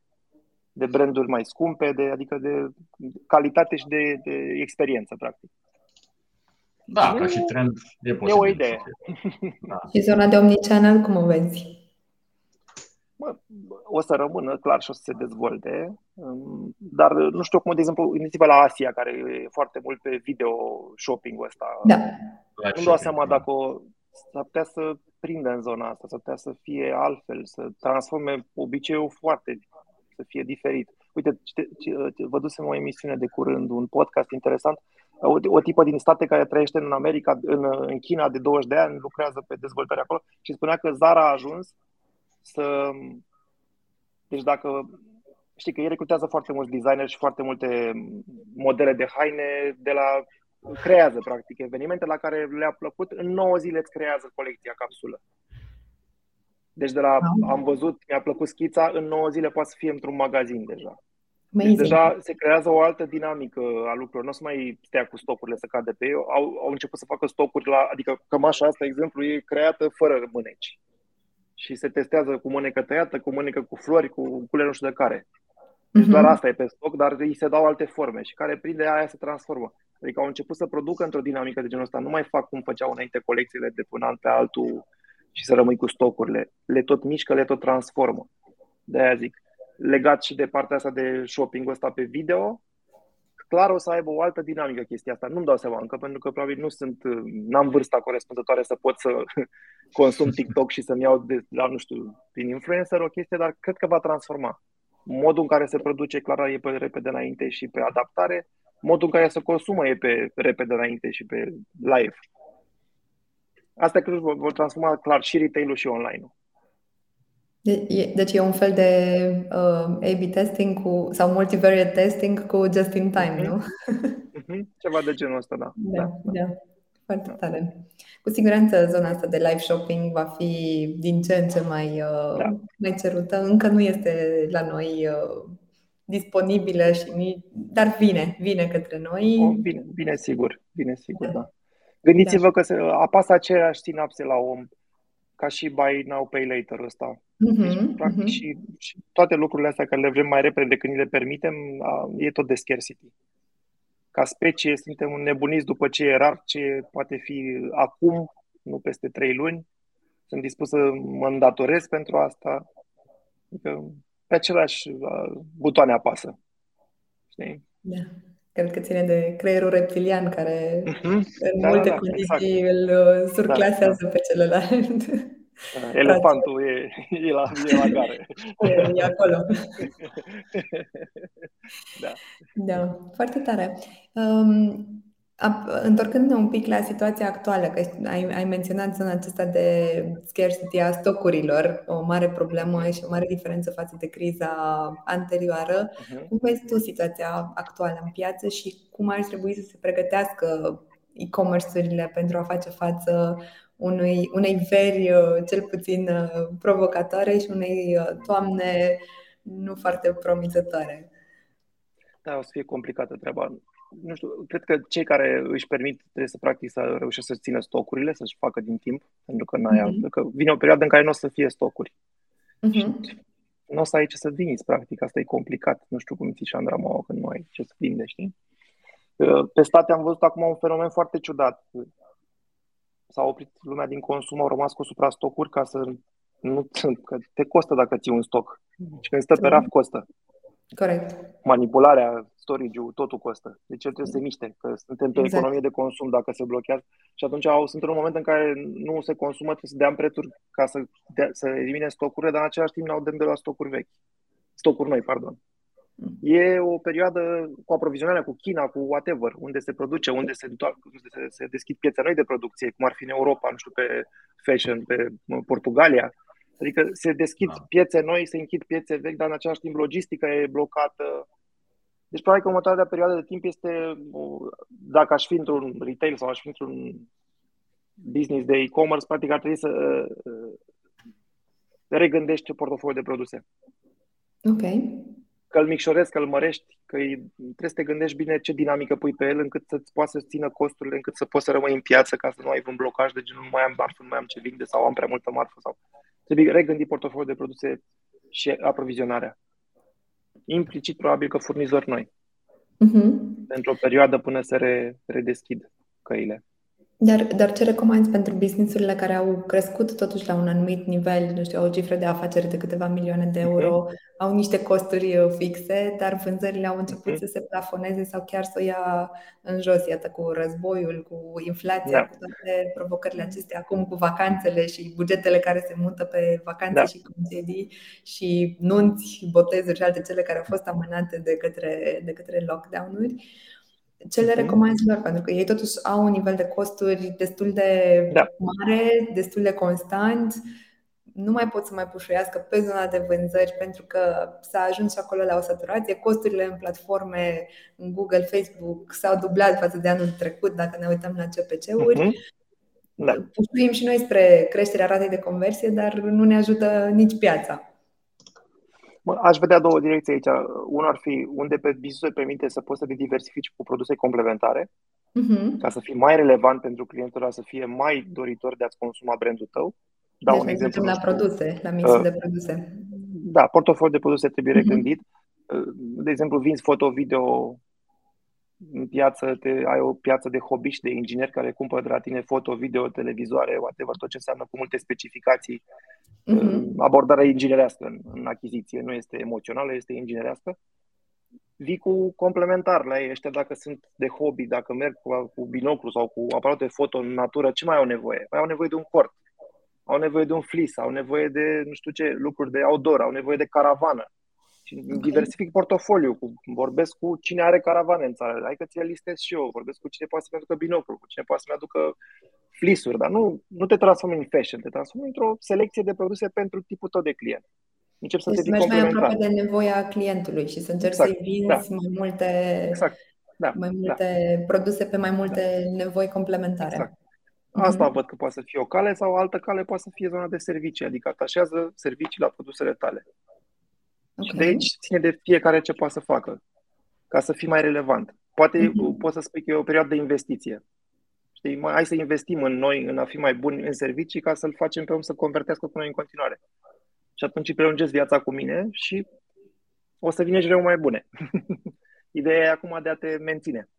de branduri mai scumpe, de, adică de calitate și de, de experiență, practic. Da, e, ca și trend e posibil. E o idee. Da. Și zona de omnichannel, cum o vezi? Bă, o să rămână, clar, și o să se dezvolte, dar nu știu cum, de exemplu, gândiți-vă la Asia, care e foarte mult pe video shopping-ul ăsta. Da. Nu dau seama dacă o, s-ar putea să prindă în zona asta, s-ar putea să fie altfel, să transforme obiceiul foarte, să fie diferit. Uite, vă dusem o emisiune de curând, un podcast interesant, o, o tipă din state care trăiește în America, în, în China de douăzeci de ani, lucrează pe dezvoltarea acolo și spunea că Zara a ajuns să... Deci dacă... Știi că ei recrutează foarte mulți designeri și foarte multe modele de haine de la... Creează, practic, evenimente la care le-a plăcut. În nouă zile îți creează colecția capsulă. Deci de la am văzut, mi-a plăcut schița, în nouă zile poate să fie într-un magazin deja. Deci deja se creează o altă dinamică a lucrurilor. Nu o să mai stea cu stocurile să cadă pe ei. Au, au început să facă stocuri la... Adică cămașa asta, exemplu, e creată fără mâneci. Și se testează cu mânecă tăiată, cu mânecă cu flori, cu culori nu știu de care. Deci doar asta e pe stoc, dar îi se dau alte forme și care prinde aia se transformă. Adică au început să producă într-o dinamică de genul ăsta. Nu mai fac cum făceau înainte colecțiile de până an pe altul și să rămâi cu stocurile. Le tot mișcă, le tot transformă. De-aia zic, legat și de partea asta de shopping-ul ăsta pe video, clar o să aibă o altă dinamică chestia asta. Nu-mi dau seama încă, pentru că probabil nu sunt, n-am vârsta corespunzătoare să pot să consum TikTok și să-mi iau de la, nu știu, prin influencer o chestie, dar cred că va transforma. Modul în care se produce, clar, e pe repede înainte și pe adaptare. Modul în care se consumă e pe repede înainte și pe live. Asta cred că vor transforma clar și retail-ul și online-ul. De- deci e un fel de uh, A B testing cu, sau multivariate testing cu just in time, mm-hmm. nu? Mm-hmm. Ceva de genul ăsta, da. Da, da. da. Foarte tare. Cu siguranță zona asta de live shopping va fi din ce în ce mai, uh, da. mai cerută. Încă nu este la noi... Uh, disponibilă și nici, dar vine, vine către noi. Oh, bine, bine sigur, bine sigur, da. da. Gândiți-vă da. că se apasă aceleași sinapse la om, ca și buy now pay later ăsta. Mm-hmm, deci, practic, mm-hmm. și, și toate lucrurile astea care le vrem mai repede decât ni le permitem, e tot de scarcity. Ca specie suntem nebuniți după ce e rar, ce poate fi acum, nu peste trei luni. Sunt dispus să mă îndatorez pentru asta. Adică pe același butoane apasă. Știi? Da. Cred că ține de creierul reptilian care mm-hmm. în da, multe da, condiții exact. îl surclasează da, da. pe celălalt. Da, elefantul e, e, la, e la gare. E, e acolo. Da. Da. Foarte tare. Um, Întorcându-ne un pic la situația actuală, că ai, ai menționat zona aceasta de scarcity a stocurilor, o mare problemă și o mare diferență față de criza anterioară. Uh-huh. Cum vezi tu situația actuală în piață și cum ar trebui să se pregătească e-commerce-urile pentru a face față unui, unei veri cel puțin provocatoare și unei toamne nu foarte promițătoare? Da, o să fie complicată treaba. Nu știu, cred că cei care își permit trebuie să practic să reușesc să țină stocurile, să-și facă din timp, pentru că, n-ai, mm-hmm. că vine o perioadă în care nu o să fie stocuri. Mm-hmm. Nu o să ai ce să vinzi, practic, asta e complicat. Nu știu cum ții și Andra Maua când nu ai ce să vinde, știi? Pe state am văzut acum un fenomen foarte ciudat. S-a oprit lumea din consum, au rămas cu suprastocuri ca să nu că te costă dacă ții un stoc. Și când stă pe raf, costă. Corect. Manipularea, storage-ul, totul costă. Deci el trebuie să se miște, că suntem pe exact. economie de consum dacă se blochează. Și atunci au, sunt în un moment în care nu se consumă, trebuie să dea în prețuri ca să, de, să elimine stocurile, dar în același timp n-au dăm de la stocuri vechi. Stocuri noi, pardon. E o perioadă cu aprovizionarea cu China, cu whatever, unde se produce, unde se, unde se, se deschid piețe noi de producție, cum ar fi în Europa, nu știu, pe fashion, pe Portugalia. Adică se deschid da. piețe noi, se închid piețe vechi, dar în același timp logistica e blocată. Deci probabil că următoarea perioadă de timp este, dacă aș fi într-un retail sau aș fi într-un business de e-commerce, practic ar trebui să regândești portofoliul de produse. Ok. Că îl micșorezi, că îl mărești, că trebuie să te gândești bine ce dinamică pui pe el, încât să-ți poată să-ți țină costurile, încât să poți să rămâi în piață, ca să nu ai un blocaj de genul nu mai am marfă, nu mai am ce vinde sau am prea multă marfă. Sau... Trebuie regândi portofoliul de produse și aprovizionarea. Implicit probabil că furnizori noi. Uh-huh. Pentru o perioadă până se re- redeschid căile. Dar, dar ce recomanzi pentru businessurile care au crescut totuși la un anumit nivel, nu știu, au o cifră de afaceri de câteva milioane de euro, mm-hmm. au niște costuri fixe, dar vânzările au început mm-hmm. să se plafoneze sau chiar să o ia în jos, iată, cu războiul, cu inflația, da. cu toate provocările acestea, acum cu vacanțele și bugetele care se mută pe vacanțe da. și concedii și nunți, botezuri și alte cele care au fost amânate de către, de către lockdown-uri. Ce le recomanzi lor? Pentru că ei totuși au un nivel de costuri destul de da. mare, destul de constant. Nu mai pot să mai pușuiască pe zona de vânzări pentru că s-a ajuns și acolo la o saturație. Costurile în platforme, în Google, Facebook s-au dublat față de anul trecut dacă ne uităm la C P C-uri. Uh-huh. Da. Pușuim și noi spre creșterea ratei de conversie, dar nu ne ajută nici piața. Aș vedea două direcții aici. Una ar fi unde pe business-ul permite să poți să te diversifici cu produse complementare, uh-huh. ca să fii mai relevant pentru clientul ăla, să fie mai doritor de a-ți consuma brandul tău. Dau deci un exemplu la produse, la mixul uh, de produse. Da, portofoliul de produse trebuie uh-huh. regândit. De exemplu, vinzi foto-video în piață, te, ai o piață de hobbyști, de ingineri care cumpără de la tine foto-video, televizoare, whatever, tot ce înseamnă cu multe specificații. Uh-huh. Abordarea inginerească în, în achiziție nu este emoțională, este inginerească. Vii cu complementar la ei ăștia dacă sunt de hobby, dacă merg cu, cu binoclu sau cu aparate foto în natură, ce mai au nevoie? Mai au nevoie de un cort, au nevoie de un flis, au nevoie de nu știu ce lucruri de outdoor, au nevoie de caravană. Okay. Diversific portofoliul, cu, vorbesc cu cine are caravane în țară, hai că ți le listez și eu, vorbesc cu cine poate să-mi aducă binoclu, cu cine poate să-mi aducă flisuri, dar nu, nu te transformi în fashion, te transformi într-o selecție de produse pentru tipul tău de client. Încep să deci te mergi mai aproape de nevoia clientului și să încerci exact, să-i vinzi da. mai multe, exact, da, mai multe da. produse pe mai multe da. nevoi complementare. Exact. Asta mm-hmm. văd că poate să fie o cale sau o altă cale poate să fie zona de servicii, adică atașează servicii la produsele tale. Okay. Și de aici ține de fiecare ce poate să facă, ca să fii mai relevant. Poate mm-hmm. poți să spui că e o perioadă de investiție. Știi, hai să investim în noi, în a fi mai buni în servicii, ca să-l facem pe om să convertească cu noi în continuare. Și atunci îi prelungesc viața cu mine și o să vine jureu mai bune. Ideea e acum de a te menține.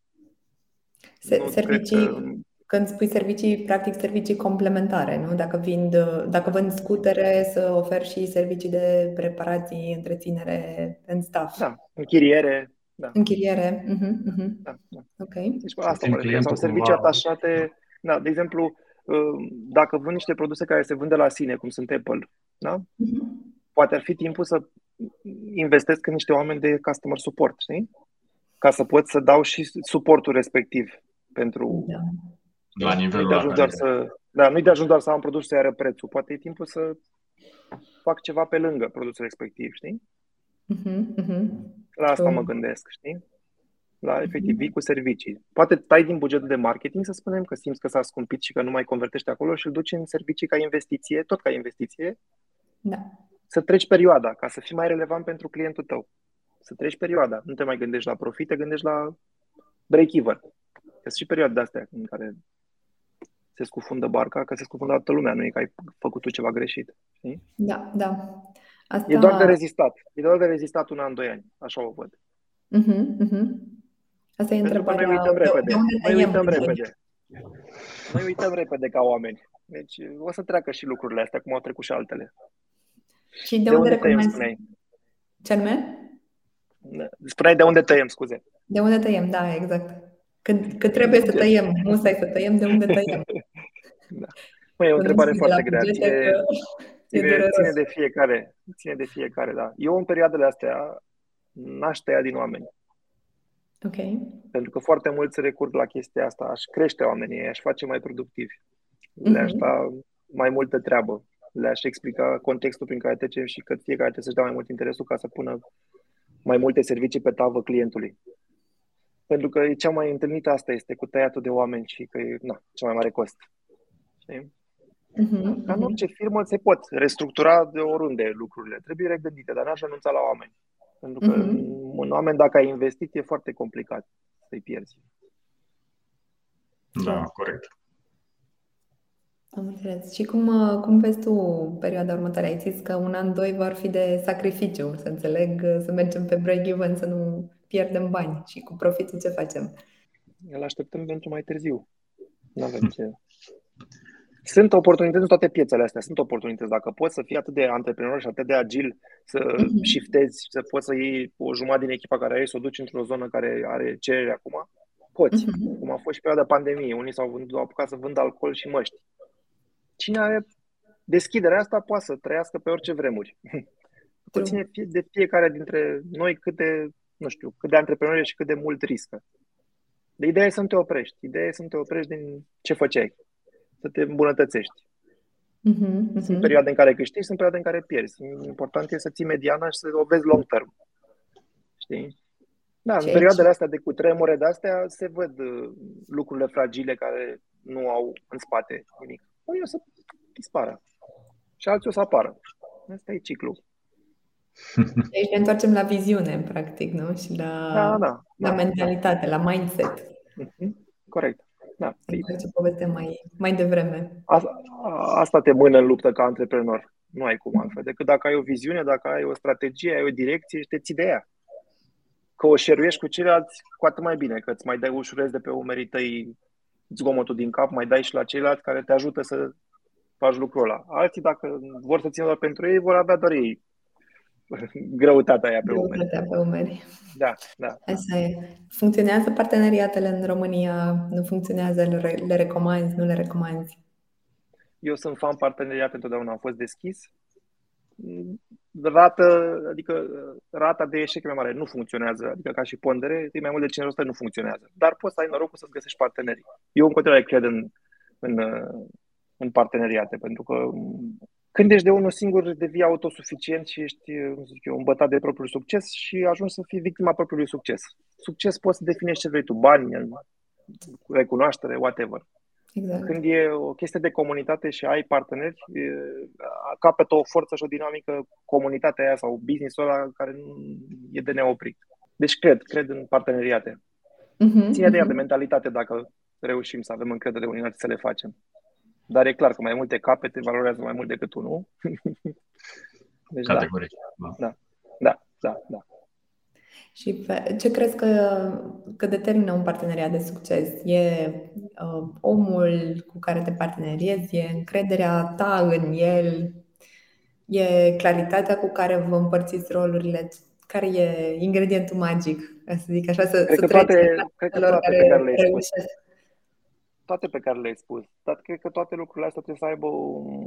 Se- servicii, că... Când spui servicii, practic servicii complementare, nu? Dacă, vind, dacă vând scutere, să oferi și servicii de reparații, întreținere în staff. Da, închiriere. Da. Închiriere. Uh-huh, uh-huh. Da, da. Okay. Deci, asta mă sau servicii atașate. Da, de exemplu, dacă vând niște produse care se vând de la sine, cum sunt Apple, da? Uh-huh. Poate ar fi timpul să investesc în niște oameni de customer support, știi? Ca să pot să dau și suportul respectiv pentru... Da. La nivelul nu-i de ajuns doar să, da, nu-i de ajuns doar să am produs să iară prețul. Poate e timpul să fac ceva pe lângă produsul respectiv, știi? Uh-huh, uh-huh. La asta uh. mă gândesc, știi? La efectiv vii cu servicii. Poate tai din bugetul de marketing, să spunem, că simți că s-a scumpit și că nu mai convertești acolo și îl duci în servicii ca investiție, tot ca investiție. Da. Să treci perioada, ca să fii mai relevant pentru clientul tău. Să treci perioada. Nu te mai gândești la profit, te gândești la break-even. Sunt și perioade de astea în care se scufundă barca, că se scufundă toată lumea, nu e că ai făcut tu ceva greșit. Știi? Da, da. Asta... E doar de rezistat. E doar de rezistat un an, doi ani. Așa o văd. Uh-huh, uh-huh. Asta e întrebarea. Noi uităm repede. Noi uităm repede. Noi uităm repede ca oameni. Deci o să treacă și lucrurile astea, cum au trecut și altele. Și de, de unde, unde recomanzi? Tăiem, Ce anume? Spuneai de unde tăiem, scuze. De unde tăiem, da, exact. Că, că trebuie să tăiem, nu să ai să tăiem, de unde tăiem. Da. Măi, e o întrebare foarte grea. Ține, ține, ține de fiecare, ține de fiecare, da. Eu în perioadele astea n-aș tăia din oameni. Ok. Pentru că foarte mulți recurg la chestia asta. Aș crește oamenii, aș face mai productivi. Le-aș da mai multă treabă. le-aș explica contextul prin care trecem și că fiecare trebuie să-și dea mai mult interesul ca să pună mai multe servicii pe tavă clientului. Pentru că cea mai întâlnită asta este cu tăiatul de oameni și că e na, cea mai mare cost. Știi? Uh-huh, dar în orice firmă se pot restructura de oriunde lucrurile. Trebuie regândite, dar n-aș renunța la oameni. Pentru că uh-huh. un oameni, dacă ai investit, e foarte complicat să-i pierzi. Da, corect. Am înțeles. Și cum, cum vezi tu perioada următoare? Ai zis că un an, doi vor fi de sacrificiu, să înțeleg, să mergem pe break-even, să nu pierdem bani. Și cu profitul ce facem? Îl așteptăm pentru mai târziu. Nu avem ce... Sunt oportunități în toate piețele astea, sunt oportunități. Dacă poți să fii atât de antreprenor și atât de agil, să shiftezi, să poți să iei o jumătate din echipa care ai, să o duci într-o zonă care are cerere acum, poți. Cum a fost și perioada pandemiei, unii s-au vândut, au apucat să vândă alcool și măști. Cine are deschiderea asta poate să trăiască pe orice vremuri. Ține de fiecare dintre noi cât de, nu știu, cât de antreprenori și cât de mult riscă. De ideea e să nu te oprești, ideea e să nu te oprești din ce făceai. Să te îmbunătățești. Uh-huh, uh-huh. Sunt perioade în care câștigi, sunt perioade în care pierzi. Important e să ții mediana și să o vezi long term. Știi? Da, ce în perioadele aici? Astea de cutremure de astea se văd lucrurile fragile care nu au în spate nimic. Unii o să dispară și alții o să apară. Asta e ciclul. Deci ne întoarcem la viziune, practic, nu? Și la, da, da, la da, mentalitate, da. La mindset. Uh-huh. Corect. Da, ce povestea mai, mai devreme. Asta, asta te mână în luptă ca antreprenor. Nu ai cum altfel, decât dacă ai o viziune, dacă ai o strategie, ai o direcție și te ții de ea. Că o șeruiești cu ceilalți, cu atât mai bine, că îți mai dai ușurez de pe umerii tăi zgomotul din cap, mai dai și la ceilalți care te ajută să faci lucrul ăla. Alții, dacă vor să țină doar pentru ei, vor avea doar ei greutatea aia pe umeri. Pe umeri. Da, da. Asta e. Funcționează parteneriatele în România? Nu funcționează? Le recomanzi? Nu le recomanzi? Eu sunt fan parteneriate întotdeauna. Am fost deschis. Rata, adică rata de eșec e mai mare. Nu funcționează. Adică ca și pondere, e mai mult de cincizeci la sută nu funcționează. Dar poți să ai norocul să-ți găsești partenerii. Eu în continuare cred în, în, în parteneriate, pentru că când ești de unul singur, devii autosuficient și ești, nu știu, îmbătat de propriul succes și ajungi să fii victima propriului succes. Succes poți să definești ce vrei tu, bani, recunoaștere, whatever. Exact. Când e o chestie de comunitate și ai parteneri, capătă o forță și o dinamică comunitatea aia sau business-ul ăla care nu e de neoprit. Deci cred, cred în parteneriate. Mm-hmm. Ține de ea de mentalitate dacă reușim să avem încredere unii în alții să le facem. Dar e clar că mai multe capete valorează mai mult decât unul. Deci, categoric. Da. Da, da, da, da. Și pe, ce crezi că, că determină un parteneriat de succes? E uh, omul cu care te parteneriezi? E încrederea ta în el? E claritatea cu care vă împărțiți rolurile? Care e ingredientul magic? Ca să zic așa, să, cred să treci toate, lor toate care, care reușesc. Toate pe care le-ai spus, dar cred că toate lucrurile astea trebuie să aibă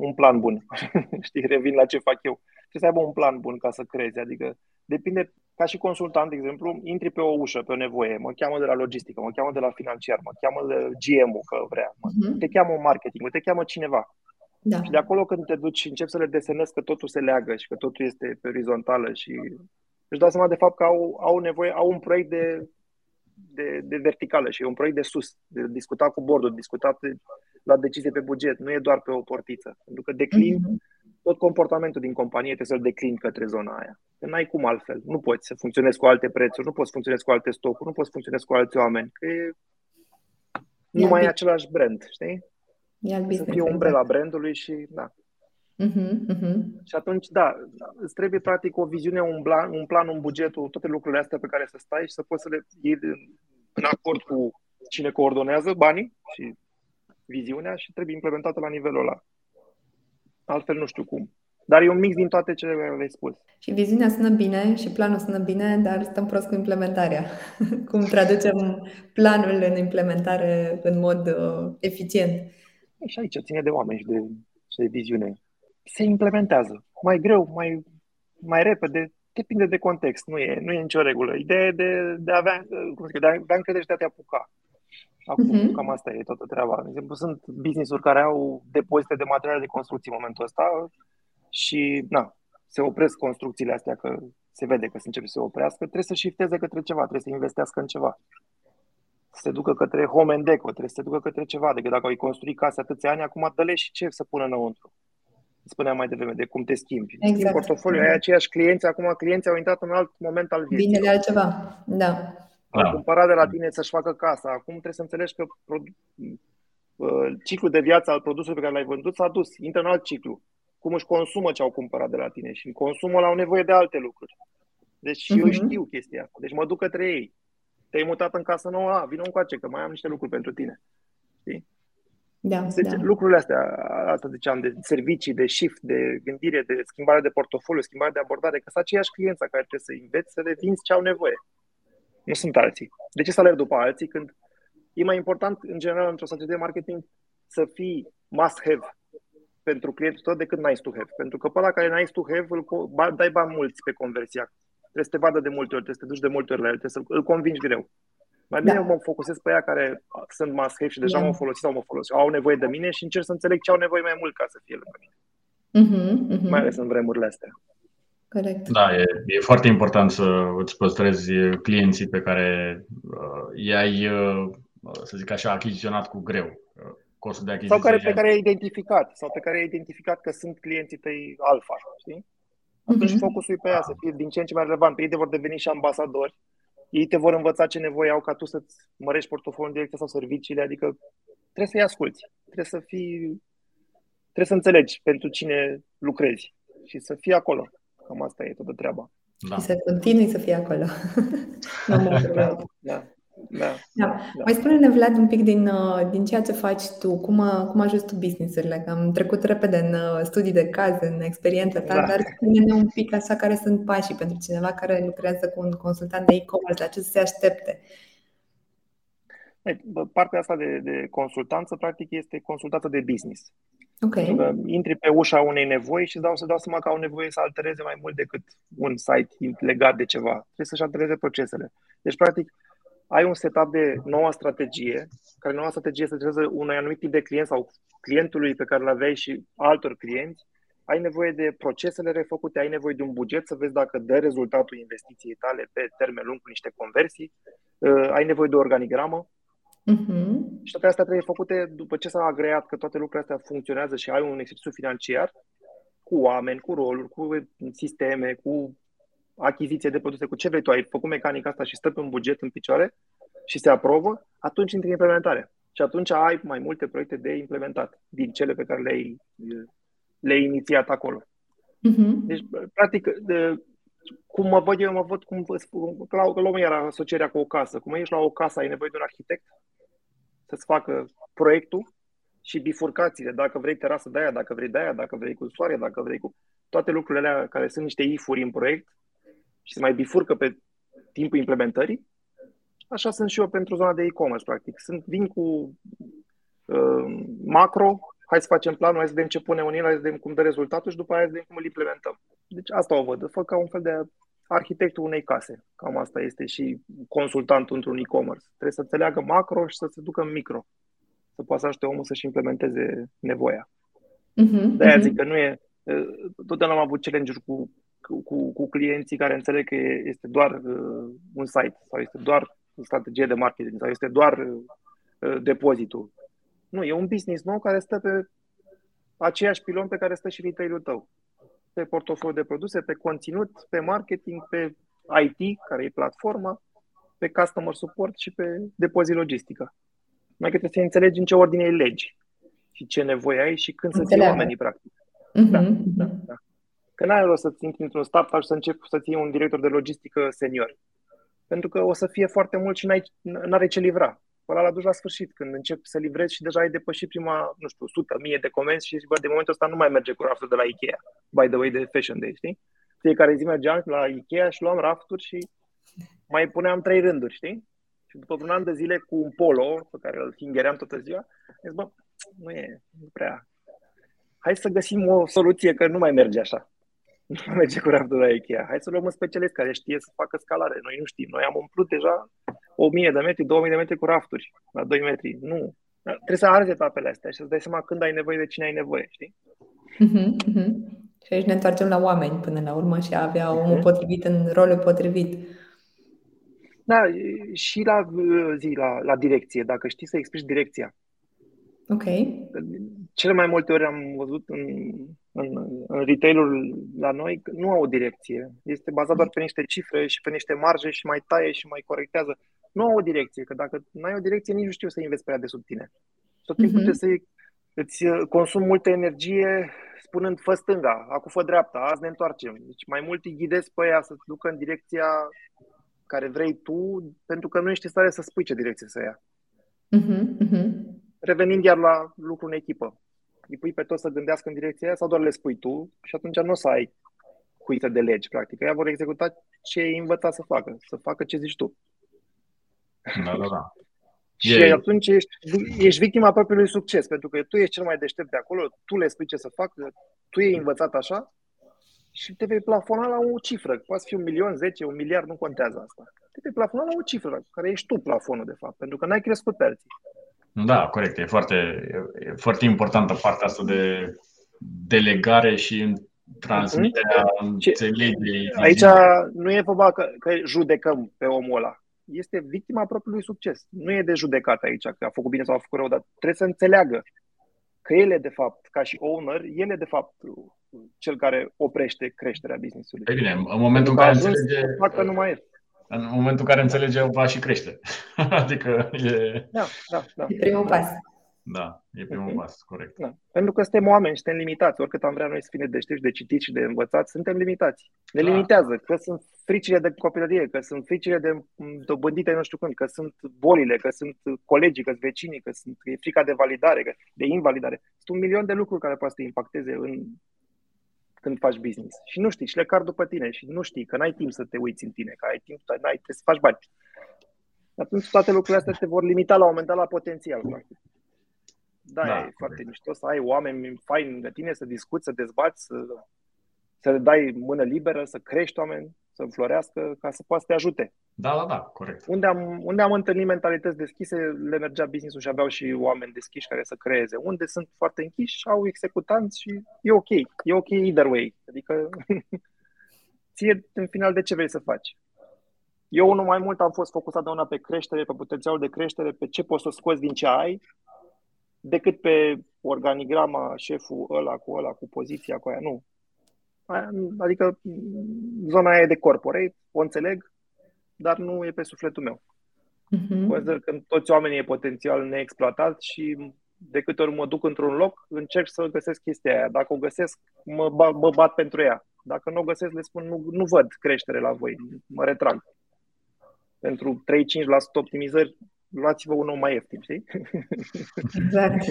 un plan bun. Știi, revin la ce fac eu. Trebuie să aibă un plan bun ca să crezi. Adică depinde, ca și consultant, de exemplu, intri pe o ușă, pe o nevoie. Mă cheamă de la logistică, mă cheamă de la financiar, mă cheamă de G M-ul că vrea. Uh-huh. Te cheamă marketingul, te cheamă cineva. Da. Și de acolo când te duci și începi să le desenezi că totul se leagă și că totul este pe orizontală și își dau seama de fapt că au, au nevoie, au un proiect de De, de verticală și e un proiect de sus, de discutat cu board-ul, discutat la decizie pe buget, nu e doar pe o portiță. Pentru că declin, mm-hmm. tot comportamentul din companie trebuie să-l declin către zona aia. Că n-ai cum altfel, nu poți să funcționezi cu alte prețuri, nu poți funcționezi cu alte stocuri, nu poți funcționezi cu alți oameni, că e... nu mai e același brand, știi? Să fie umbrela brandului și da. Uh-huh, uh-huh. Și atunci, da, îți trebuie practic o viziune, un plan, un plan, un buget, toate lucrurile astea pe care să stai și să poți să le iei în acord cu cine coordonează banii și viziunea și trebuie implementată la nivelul ăla. Altfel nu știu cum. Dar e un mix din toate cele care le-ai spus. Și viziunea sună bine și planul sună bine, dar stăm prost cu implementarea. Cum traducem planul în implementare în mod uh, eficient. Și aici ține de oameni și de, și de viziune. Se implementează. Mai greu, mai, mai repede, depinde de context. Nu e, nu e nicio regulă. Ideea e de, de a avea, cum zic, de a avea încredere și de a te apuca. Acum uh-huh. cam asta e toată treaba. De exemplu, sunt business-uri care au depozite de materiale de construcții în momentul ăsta și na, se opresc construcțiile astea, că se vede că se începe să se oprească. Trebuie să shifteze către ceva, trebuie să investească în ceva, să se ducă către home and deco, trebuie să se ducă către ceva. Decât dacă ai construit case atâția ani, acum dă-le și ce să pună înăuntru. Spuneam mai devreme de cum te schimbi. Exact. Schimbi portofoliul, ai aceiași clienți, acum clienții au intrat în alt moment al vieții. Bine de altceva, da. A cumpărat de la tine să-și facă casa. Acum trebuie să înțelegi că ciclul de viață al produsului pe care l-ai vândut s-a dus, intră în alt ciclu. Cum își consumă ce au cumpărat de la tine și în consumul au nevoie de alte lucruri. Deci uh-huh. eu știu chestia asta, deci mă duc către ei. Te-ai mutat în casă nouă, a, vină încoace, că mai am niște lucruri pentru tine. Știi? Da, deci, da. Lucrurile astea, asta ziceam, de servicii, de shift, de gândire, de schimbare de portofoliu, schimbare de abordare, că sunt aceiași clienți la care trebuie să înveți să le vinzi ce au nevoie. Nu sunt alții. De ce să alergi după alții când e mai important, în general, într-o strategie de marketing, să fii must-have pentru clientul tău decât nice-to-have. Pentru că pe ăla care nice-to-have îl dai bani mulți pe conversia. Trebuie să te vadă de multe ori, trebuie să te duci de multe ori la el, trebuie să îl convingi greu. Mai bine da. eu mă focusez pe ea care sunt must-have și deja da. m-au folosit sau mă folosesc. Au nevoie de mine și încerc să înțeleg ce au nevoie mai mult ca să fie lângă mine. Uh-huh, uh-huh. Mai ales în vremurile astea. Corect. Da, e, e foarte important să îți păstrezi clienții pe care uh, i-ai, uh, să zic așa, achiziționat cu greu. Costul de achiziție. Sau care, pe care i-ai identificat, sau pe care i-ai identificat că sunt clienții tăi alfa, știi? Atunci uh-huh. focusul pe ea să fie din ce în ce mai relevant. Ei te vor deveni și ambasadori. Ei te vor învăța ce nevoie au ca tu să-ți mărești portofoliul direct sau serviciile, adică trebuie să-i asculți, trebuie să fii, trebuie să înțelegi pentru cine lucrezi și să fii acolo. Cam asta e toată treaba. Da. Și să continui să fii acolo. da, da, da, da, da. Mai spune-ne, Vlad, un pic din, din ceea ce faci tu, cum, cum ajuți tu business-urile, că am trecut repede în studii de caz, în experiența ta, da. dar spune-ne un pic așa care sunt pașii pentru cineva care lucrează cu un consultant de e-commerce, la ce să se aștepte. Partea asta de, de consultanță, practic, este consultanță de business. Okay. Intri pe ușa unei nevoi și îți dau, să dau seama că au nevoie să altereze mai mult decât un site legat de ceva. Trebuie să-și altereze procesele. Deci, practic, ai un setup de nouă strategie, care noua strategie se adresează unui anumit tip de client sau clientului pe care îl aveai și altor clienți. Ai nevoie de procesele refăcute, ai nevoie de un buget să vezi dacă dă rezultatul investiției tale pe termen lung cu niște conversii. Uh, ai nevoie de o organigramă. Uh-huh. Și toate astea trebuie făcute după ce s-a agreat că toate lucrurile astea funcționează și ai un exercițiu financiar cu oameni, cu roluri, cu sisteme, cu achiziție de produse, cu ce vrei tu, ai făcut mecanica asta și stă pe un buget în picioare și se aprobă, atunci intri în implementare și atunci ai mai multe proiecte de implementat din cele pe care le-ai, le-ai inițiat acolo. Uh-huh. Deci, practic, de, cum mă văd eu, mă văd cum luăm iar asocierea cu o casă. Cum ești la o casă, ai nevoie de un arhitect să-ți facă proiectul și bifurcațiile, dacă vrei terasă de aia, dacă vrei de aia, dacă vrei cu soare, dacă vrei cu toate lucrurile alea care sunt niște if-uri în proiect și se mai bifurcă pe timpul implementării. Așa sunt și eu pentru zona de e-commerce, practic. Sunt, vin cu uh, macro, hai să facem planul, hai să vedem ce pune unii, hai să vedem cum dă rezultatul și după aia să vedem cum îl implementăm. Deci asta o văd, fac ca un fel de arhitectul unei case. Cam asta este și consultantul într-un e-commerce. Trebuie să înțeleagă macro și să se ducă în micro. Să poată să ajute omul să-și implementeze nevoia. Uh-huh, de-aia uh-huh. zic că nu e... Totdeauna am avut challenge-uri cu, cu, cu clienții care înțeleg că este doar uh, un site sau este doar o strategie de marketing sau este doar uh, depozitul. Nu, e un business nou care stă pe aceeași pilon pe care stă și retail-ul tău. Pe portofoliu de produse, pe conținut, pe marketing, pe I T, care e platforma, pe customer support și pe depozit logistică. Mai că trebuie să înțelegi în ce ordine e legi și ce nevoie ai și când să-ți iei oamenii, practic. Mm-hmm. Da, da, da. Că n-ai rost să-ți intri într-un startup și să începi să-ți iei un director de logistică senior. Pentru că o să fie foarte mult și n-ai, n-are ce livra. Păi ăla l-a dus la sfârșit, când începi să livrezi și deja ai depășit prima, nu știu, sută, mie de comenzi și zici, bă, de momentul ăsta nu mai merge cu raftul de la Ikea, by the way, de Fashion Day, știi? Fiecare zi mergeam la Ikea și luam rafturi și mai puneam trei rânduri, știi? Și după un an de zile cu un polo, pe care îl fingheream toată ziua, zici, bă, nu e, nu prea. Hai să găsim o soluție, că nu mai merge așa. Nu mai merge cu raftul de la Ikea. Hai să luăm un specialist care știe să facă scalare. Noi nu știm, noi am umplut deja o mie de metri, două mii de metri cu rafturi, la doi metri. Nu. Trebuie să arzi etapele astea și să-ți dai seama când ai nevoie de cine ai nevoie, știi? Uh-huh, uh-huh. Și aici ne întoarcem la oameni până la urmă și a avea omul uh-huh. potrivit în rolul potrivit. Da, și la zi, la, la direcție, dacă știi să explici direcția. Ok. Cele mai multe ori am văzut în, în, în retail-ul la noi că nu au o direcție. Este bazat doar pe niște cifre și pe niște marje și mai taie și mai corectează. Nu au o direcție, că dacă nu ai o direcție, nici nu știu să investi prea de sub tine. Tot timpul uh-huh. trebuie să îți consumi multă energie spunând fă stânga, acum fă dreapta, azi ne întoarcem. Deci mai mult îi ghidezi pe ea să-ți ducă în direcția care vrei tu, pentru că nu ești în stare să spui ce direcție să ia. Uh-huh, uh-huh. Revenind iar la lucru în echipă. Îi pui pe toți să gândească în direcția aia sau doar le spui tu și atunci nu o să ai cui să delegi, practic. Ea vor executa ce îi învăța să facă, să facă ce zici tu. Da, da, da. Și yeah. atunci ești, ești victima propriului succes, pentru că tu ești cel mai deștept de acolo, tu le spui ce să facă, tu ești învățat așa și te vei plafona la o cifră. Poate fi un milion, zece, un miliard, nu contează asta. Te vei plafona la o cifră, care ești tu plafonul, de fapt, pentru că n-ai crescut pe alții. Da, corect. E foarte, e foarte importantă partea asta de delegare și transmiterea înțelegerii. Aici nu e vorba că, că judecăm pe omul ăla. Este victima propriului succes. Nu e de judecat aici că a făcut bine sau a făcut rău, dar trebuie să înțeleagă că ele, de fapt, ca și owner, ele, de fapt, cel care oprește creșterea business-ului. Ei bine, în momentul în care înțelege... Că nu mai e. În momentul în care înțelege, va și crește. Adică e... Da, da, da. E primul pas. Da, e primul okay. pas, corect. Da. Pentru că suntem oameni, suntem limitați. Oricât am vrea noi să fim de deștepți, de citit și de învățați, suntem limitați. Ne da. limitează, că sunt fricile de copilărie, că sunt fricile de dobândite nu știu când, că sunt bolile, că sunt colegii, că sunt vecinii, că sunt e frica de validare, că, de invalidare. Sunt un milion de lucruri care poate să te impacteze în, când faci business. Și nu știi, și le car după tine și nu știi, că n-ai timp să te uiți în tine, că ai timp, n-ai, trebuie să faci bani. Atunci toate lucrurile astea te vor limita la un moment dat la potențial, practic. Da, da, e foarte mișto să ai oameni faini lângă tine, să discuți, să dezbați, să, să le dai mână liberă, să crești oameni, să înflorească, ca să poată să te ajute. Da, da, da, corect. Unde am, unde am întâlnit mentalități deschise, le mergea business-ul și aveau și oameni deschiși care să creeze. Unde sunt foarte închiși, au executanți și e ok, e ok either way. Adică ție în final de ce vrei să faci. Eu nu mai mult am fost focusat de una pe creștere, pe potențialul de creștere, pe ce poți să scoți din ce ai, decât pe organigrama, șeful ăla cu ăla, cu poziția cu aia, nu. Adică zona aia e de corporate, o înțeleg, dar nu e pe sufletul meu. Uh-huh. Consider că toți oamenii e potențial neexploatat și de câte ori mă duc într-un loc, încerc să găsesc chestia aia. Dacă o găsesc, mă, ba- mă bat pentru ea. Dacă nu o găsesc, le spun, nu, nu văd creștere la voi, mă retrag. Pentru trei la cinci la sută optimizări, luați-vă un om mai ieftin, știi? Exact.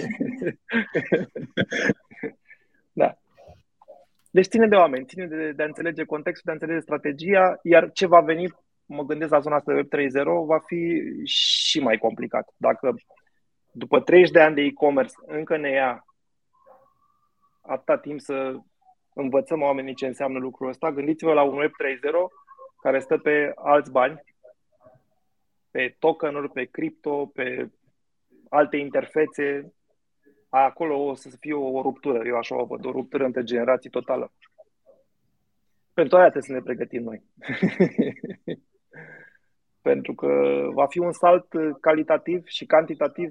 Da. Deci ține de oameni, ține de, de a înțelege contextul, de a înțelege strategia, iar ce va veni, mă gândesc la zona asta de Web trei punct zero, va fi și mai complicat. Dacă după treizeci de ani de e-commerce încă ne ia atâta timp să învățăm oamenii ce înseamnă lucrul ăsta, gândiți-vă la un Web trei punct zero care stă pe alți bani, pe tokenuri, pe cripto, pe alte interfețe, acolo o să fie o, o ruptură, eu așa o văd, o ruptură între generații totală. Pentru aia trebuie să ne pregătim noi. Pentru că va fi un salt calitativ și cantitativ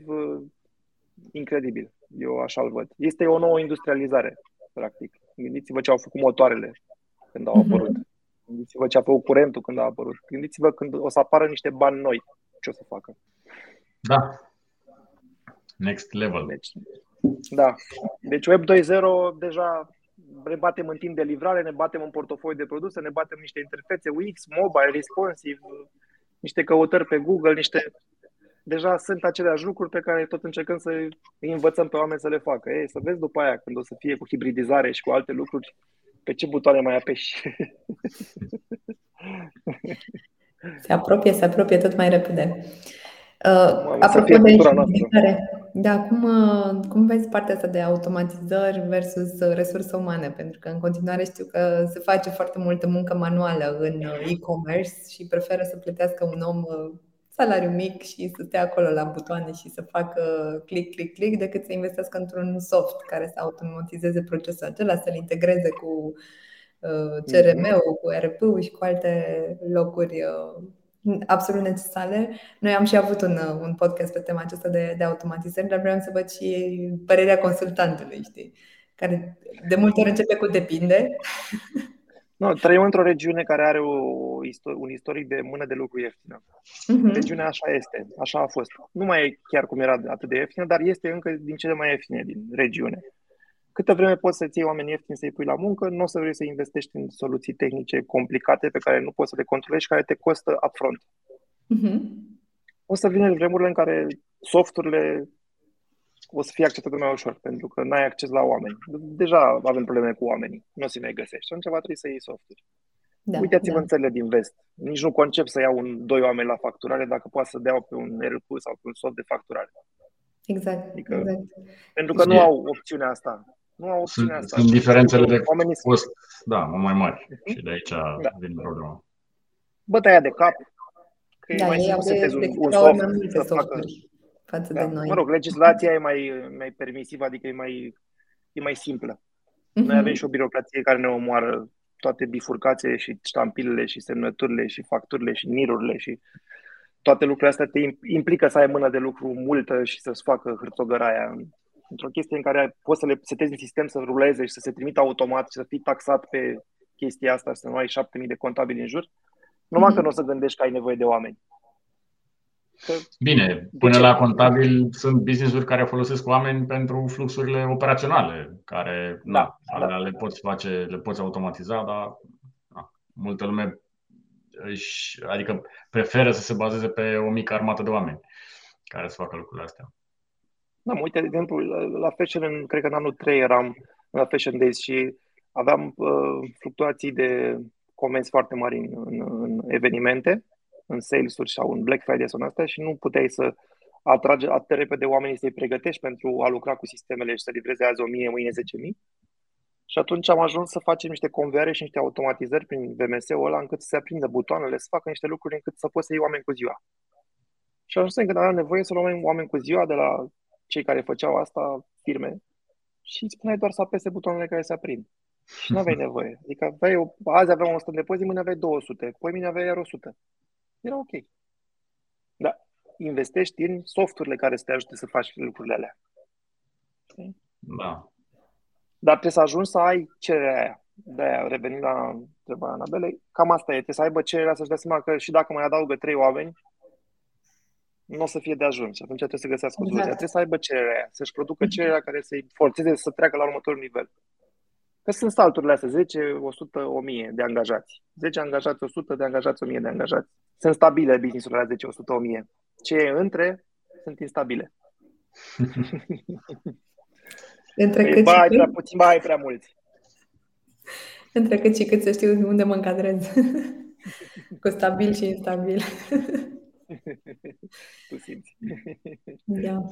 incredibil, eu așa-l văd. Este o nouă industrializare, practic. Gândiți-vă ce au făcut motoarele când au apărut. Mm-hmm. Gândiți-vă ce a făcut curentul când a apărut. Gândiți-vă când o să apară niște bani noi, ce o să facă. Da. Next level. Deci, da. Deci Web doi punct zero deja ne batem în timp de livrare, ne batem în portofoliu de produse, ne batem niște interfețe U X, mobile, responsive, niște căutări pe Google, niște... Deja sunt aceleași lucruri pe care tot încercăm să îi învățăm pe oameni să le facă. Ei, să vezi după aia când o să fie cu hibridizare și cu alte lucruri, pe ce butoane mai apeși? Se apropie, se apropie tot mai repede. Uh, apropo de hibridizare, da, cum, cum vezi partea asta de automatizări versus resurse umane? Pentru că în continuare știu că se face foarte multă muncă manuală în e-commerce și preferă să plătească un om salariu mic și să stea acolo la butoane și să facă click, click, click, decât să investească într-un soft care să automatizeze procesul acela, să-l integreze cu C R M-ul, cu E R P-ul și cu alte locuri absolut necesare. Noi am și avut un, un podcast pe tema aceasta de, de automatizări, dar vreau să văd și părerea consultantului, știi? Care de multe ori începe cu depinde. No, trăim într-o regiune care are o, un istoric de mână de lucru ieftină. Uh-huh. Regiunea așa este, așa a fost. Nu mai e chiar cum era atât de ieftină, dar este încă din cele mai ieftine din regiune. Câtă vreme poți să-ți iei oameni ieftini să-i pui la muncă, nu o să vrei să investești în soluții tehnice complicate pe care nu poți să le controlezi și care te costă upfront. Uh-huh. O să vină vremurile în care softurile o să fie acceptate mai ușor, pentru că n-ai acces la oameni. Deja avem probleme cu oamenii, nu o să ne găsești. Și atunci va trebui să iei softuri. Da, Uitați-vă da. în țările din vest. Nici nu concep să iau un, doi oameni la facturare dacă poate să dea pe un E R P sau pe un soft de facturare. Exact. Adică, exact. Pentru că nu au opțiunea asta. Nu au opțiunea sunt, asta. Sunt diferențele de cost, da, mai mari. Și de aici da. vine problema. Bătaia de cap, că da, e mai simplu un, un soft să facă... față da. de noi. Mă rog, legislația e mai, mai permisivă, adică e mai, e mai simplă. Mm-hmm. Noi avem și o birocrație care ne omoară toate bifurcațiile și ștampilele și semnăturile și facturile și nirurile și toate lucrurile astea te implică să ai mână de lucru multă și să-ți facă hârtogăra aia. Într-o chestie în care poți să le setezi în sistem să ruleze și să se trimită automat și să fii taxat pe chestia asta, să nu ai șapte mii de contabili în jur, numai mm-hmm. că nu o să gândești că ai nevoie de oameni. Bine, până la contabil sunt business-uri care folosesc oameni pentru fluxurile operaționale, care da, na, da. le poți face, le poți automatiza, dar na, multă lume își, adică preferă să se bazeze pe o mică armată de oameni care să facă lucrurile astea. Da, mă uite, de exemplu, la Fashion, cred că în anul trei eram la Fashion Days și aveam uh, fluctuații de comenzi foarte mari în, în, în evenimente, în sales-uri sau în Black Friday sau în astea și nu puteai să atragi atât repede oamenii să-i pregătești pentru a lucra cu sistemele și să livreze azi o mie, mâine zece mii. Și atunci am ajuns să facem niște conveioare și niște automatizări prin V M S-ul ăla încât să se aprindă butoanele, să facă niște lucruri încât să poți să iei oameni cu ziua. Și ajunsem când aveam nevoie să luăm oameni cu ziua de la cei care făceau asta, firme, și îți puneai doar să apese butoanele care se aprind. Și nu aveai nevoie. Adică aveai, azi aveam o sută de poze, mâine aveai două sute, poi mâine aveai iar o sută. Era ok. Da, investești în softurile care să te ajute să faci lucrurile alea. Okay. Da. Dar trebuie să ajungi să ai cererea aia. De-aia, revenind la întrebarea Anabelei, cam asta e. Trebuie să aibă cererea să-și dea seama că și dacă mai adaugă trei oameni, nu o să fie de ajuns. Atunci trebuie să găsească o soluție. Exact. Trebuie să aibă cererea aia, să-și producă cererea care să-i forțeze să treacă la următorul nivel. Că sunt salturile astea, zece, o sută, o mie de angajați. zece angajați, o sută de angajați, o mie de angajați. Sunt stabile business-urile alea zece, o sută, o mie. Ce e între, sunt instabile. Între cât ba, și ai prea puțin, ba, ai prea mulți. Între cât și cât să știu unde mă încadrez. Cu stabil și instabil. Tu simți. Da.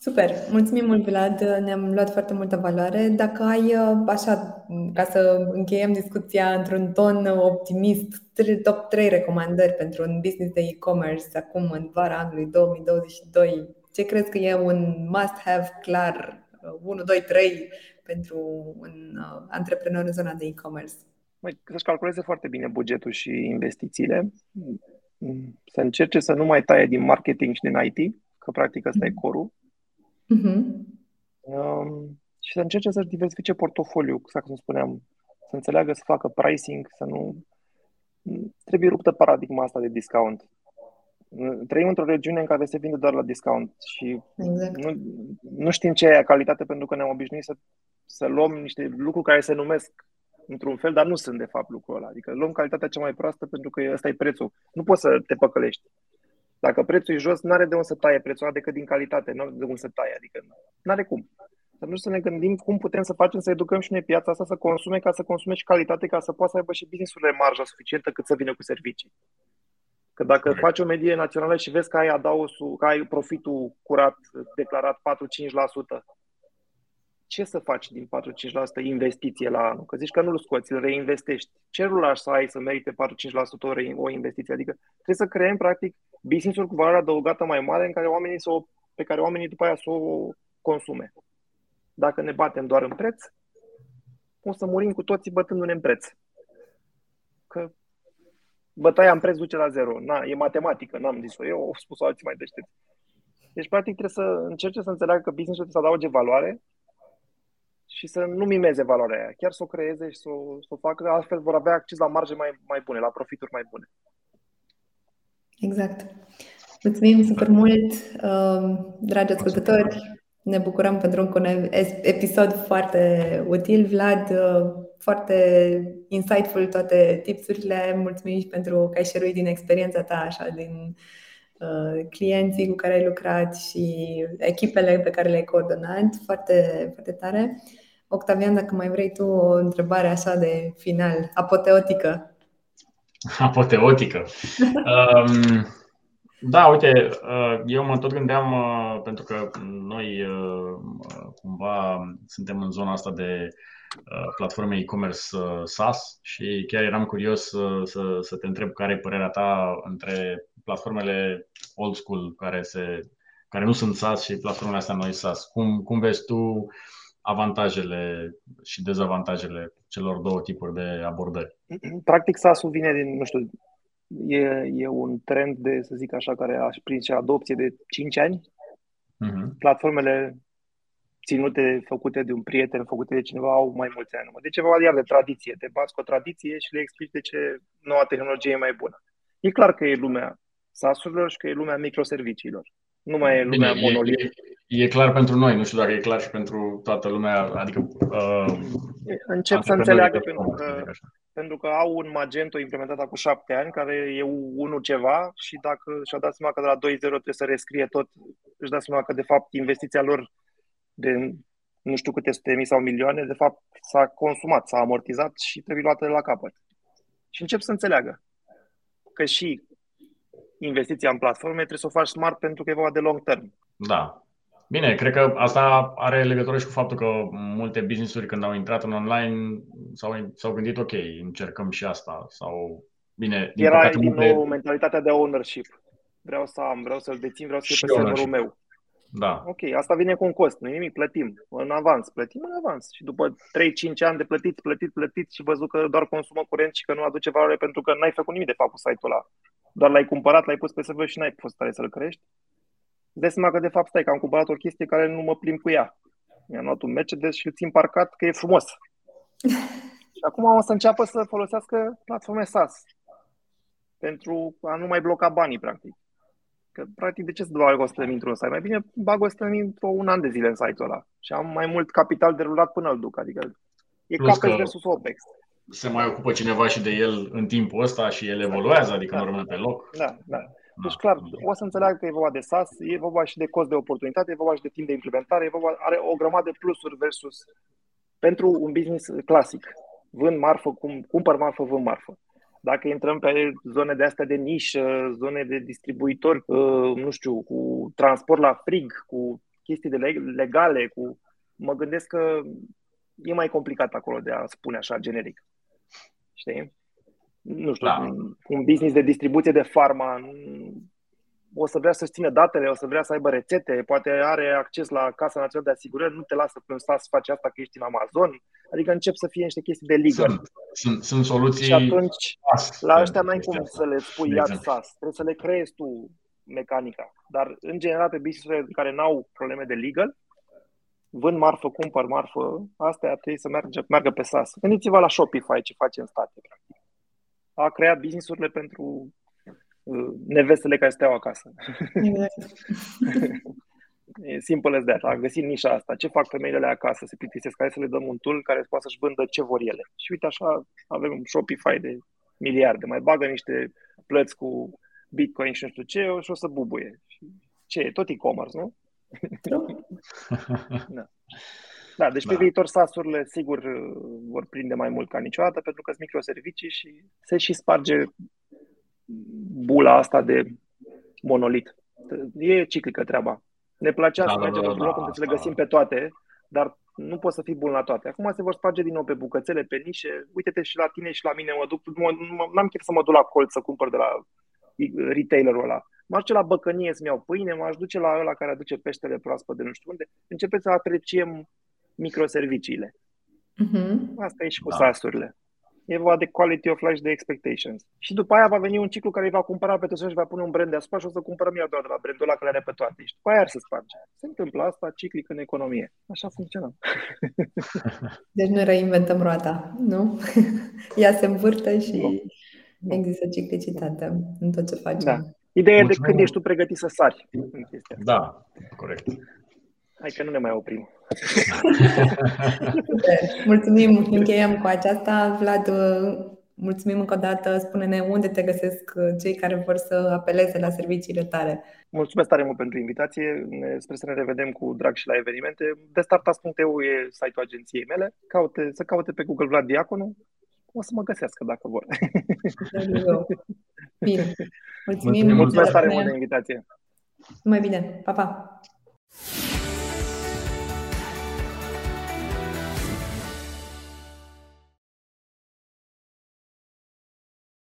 Super, mulțumim mult, Vlad, ne-am luat foarte multă valoare. Dacă ai, așa, ca să încheiem discuția într-un ton optimist, top trei recomandări pentru un business de e-commerce acum în vara anului două mii douăzeci și doi, ce crezi că e un must-have clar, unu, doi, trei pentru un antreprenor în zona de e-commerce? Măi, să-și calculeze foarte bine bugetul și investițiile, să încerce să nu mai taie din marketing și din I T, că practic ăsta e core-ul. Uh-huh. Um, și să încerce să-și diversifice portofoliul, exact cum spuneam, să înțeleagă să facă pricing, să nu... Trebuie ruptă paradigma asta de discount. Trăim într-o regiune în care se vinde doar la discount și exact. nu, nu știm ce e calitate pentru că ne-am obișnuit să, să luăm niște lucruri care se numesc într-un fel, dar nu sunt de fapt lucrul ăla. Adică luăm calitatea cea mai proastă pentru că ăsta e prețul. Nu poți să te păcălești. Dacă prețul e jos, n-are de unde să taie prețul decât din calitate, n-are de unde să taie, adică n-are cum. Dar nu să ne gândim cum putem să facem să educăm și noi piața asta să consume, ca să consume și calitate, ca să poată să aibă și business-urile marja suficientă cât să vină cu servicii. Că dacă okay. faci o medie națională și vezi că ai adausul, că ai profitul curat declarat patru-cinci la sută, ce să faci din patru-cinci la sută investiție la anul? Că zici că nu-l scoți, îl reinvestești. Ce rulaș să ai să merite patru-cinci la sută o investiție? Adică trebuie să creăm, practic, business-uri cu valoare adăugată mai mare în care oamenii s-o, pe care oamenii după aia să o consume. Dacă ne batem doar în preț, o să murim cu toții bătându-ne în preț. Că bătaia în preț duce la zero. Na, e matematică, n-am zis-o eu, au spus-o alții mai deștepți. Deci, practic, trebuie să încerce să înțeleagă că business-ul trebuie să adauge valoare și să nu mimeze valoarea aia, chiar să o creeze și să o, să o facă, altfel vor avea acces la marje mai, mai bune, la profituri mai bune. Exact. Mulțumim super mult, dragi ascultători. Ne bucurăm pentru un episod foarte util, Vlad, foarte insightful toate tipsurile. Mulțumim și pentru că ai share-uit din experiența ta, așa, din clienții cu care ai lucrat și echipele pe care le-ai coordonat. Foarte, foarte tare. Octavian, dacă mai vrei tu o întrebare așa de final, apoteotică. Apoteotică. um... Da, uite, eu mă tot gândeam, pentru că noi cumva suntem în zona asta de platforme e-commerce SaaS și chiar eram curios să, să te întreb care e părerea ta între platformele old school care, se, care nu sunt SaaS și platformele astea noi SaaS. Cum, cum vezi tu avantajele și dezavantajele celor două tipuri de abordări? Practic SaaS-ul vine din, nu știu... E, e un trend de, să zic așa, care a prins și adopție de cinci ani. Uh-huh. Platformele ținute, făcute de un prieten, făcute de cineva, au mai mulți ani. De ce vorba iar de tradiție? Te bați cu o tradiție și le explici de ce noua tehnologie e mai bună. E clar că e lumea SaaS-urilor și că e lumea microserviciilor. Nu mai e lumea monolită. E, e clar pentru noi, nu știu dacă e clar și pentru toată lumea. Adică, uh, încep să înțeleagă pentru că... pentru că au un Magento implementat acum șapte ani, care e unul ceva și dacă și-a dat seama că de la doi punct zero trebuie să rescrie tot, își dă seama că de fapt investiția lor de nu știu câte sute mii sau milioane, de fapt s-a consumat, s-a amortizat și trebuie luată de la capăt. Și încep să înțeleagă că și investiția în platforme trebuie să o faci smart pentru că e vorba de long term. Da. Bine, cred că asta are legătură și cu faptul că multe business-uri când au intrat în online s-au, s-au gândit, ok, încercăm și asta. Sau, bine, din Era din multe... nou mentalitatea de ownership. Vreau să am, vreau să-l dețin, vreau să fie pe serverul meu. Da. Ok, asta vine cu un cost, nu nimic, plătim în avans, plătim în avans. Și după trei-cinci ani de plătit, plătit, plătit și văzut că doar consumă curent și că nu aduce valoare pentru că n-ai făcut nimic de fapt cu site-ul ăla. Doar l-ai cumpărat, l-ai pus pe server și n-ai fost tare să-l crești. Dă seama că de fapt stai că am cumpărat o chestie care nu mă plimb cu ea. Mi-am luat un Mercedes și îl țin parcat că e frumos. Și acum o să înceapă să folosească platforme SaaS pentru a nu mai bloca banii, practic. Că, practic, de ce să bag o sută de mii într-un site? Mai bine bag o sută de mii într-o un an de zile în site-ul ăla și am mai mult capital de rulat până îl duc. Adică e CapEx versus OpEx. Se mai ocupă cineva și de el în timpul ăsta și el evoluează, adică da, nu rămâne da, pe loc. Da, da. Deci clar, o să înțeleagă că e vorba de SaaS, e vorba și de cost de oportunitate, e vorba și de timp de implementare, e vorba, are o grămadă de plusuri versus pentru un business clasic. Vând marfă, cum, cumpăr marfă, vând marfă. Dacă intrăm pe zone de astea de nișă, zone de distribuitori, nu știu, cu transport la frig, cu chestii de legale, cu... mă gândesc că e mai complicat acolo de a spune așa generic. Știi? Nu știu, da. Un business de distribuție de farma o să vrea să-și țină datele, o să vrea să aibă rețete, poate are acces la Casa Națională de Asigurări, nu te lasă prin stat să faci asta că ești în Amazon, adică încep să fie niște chestii de ligă. Sunt, sunt, sunt soluții. Și atunci, S-a. la ăștia n-ai cum să le spui iar SaaS, trebuie să le creezi tu mecanica. Dar, în general, pe business-urile care n-au probleme de legal, vând marfă, cumpăr marfă, astea trebuie să meargă, meargă pe SaaS. Gândiți-vă la Shopify, ce face în state, practic. A creat business-urile pentru nevestele care steau acasă. E simple as that. A găsit nișa asta. Ce fac femeile acasă? Se plictisesc. Hai să le dăm un tool care poate să-și vândă ce vor ele. Și uite așa avem un Shopify de miliarde. Mai bagă niște plăți cu Bitcoin și nu știu ce și o să bubuie. Ce e? Tot e-commerce, nu? Da. Da, deci pe da. viitor SaaS-urile sigur vor prinde mai mult ca niciodată pentru că sunt microservicii și se și sparge bula asta de monolit. E ciclică treaba. Ne place da, să mergem da, da, într-un loc da, unde da, să le găsim da. pe toate, dar nu poți să fii bun la toate. Acum se vor sparge din nou pe bucățele, pe nișe. Uite-te și la tine și la mine, mă duc, mă, n-am chef să mă duc la colț să cumpăr de la retailerul ăla. M-aș duce la băcănie să-mi iau pâine, m-aș duce la ăla care aduce peștele proaspăt de nu știu unde. Începem să apreciem microserviciile. Uh-huh. Asta e și cu da. SaaS-urile. E vorba de quality of life și de expectations. Și după aia va veni un ciclu care îi va cumpăra pe toți și va pune un brand deasupra și o să cumpărăm eu doar de la brandul ăla care le are pe toate. Și după aia ar se sparge. Se întâmplă asta ciclic în economie. Așa funcționăm. Deci noi reinventăm roata, nu? Ea se învârte și no. există ciclicitate în tot ce facem. Da. Ideea Mulțumim. de când ești tu pregătit să sari în chestia asta. Da, corect. Hai că nu ne mai oprim. Mulțumim, încheiem cu aceasta. Vlad, mulțumim încă o dată. Spune-ne unde te găsesc cei care vor să apeleze la serviciile tale. Mulțumesc tare mult pentru invitație. Sper să ne revedem cu drag și la evenimente. the startups punct e u e site-ul agenției mele. Caute, să caute pe Google Vlad Diaconu. O să mă găsească dacă vor. Bine. Mulțumim. Mulțumesc tare mult de invitație. Mai bine. Pa, pa.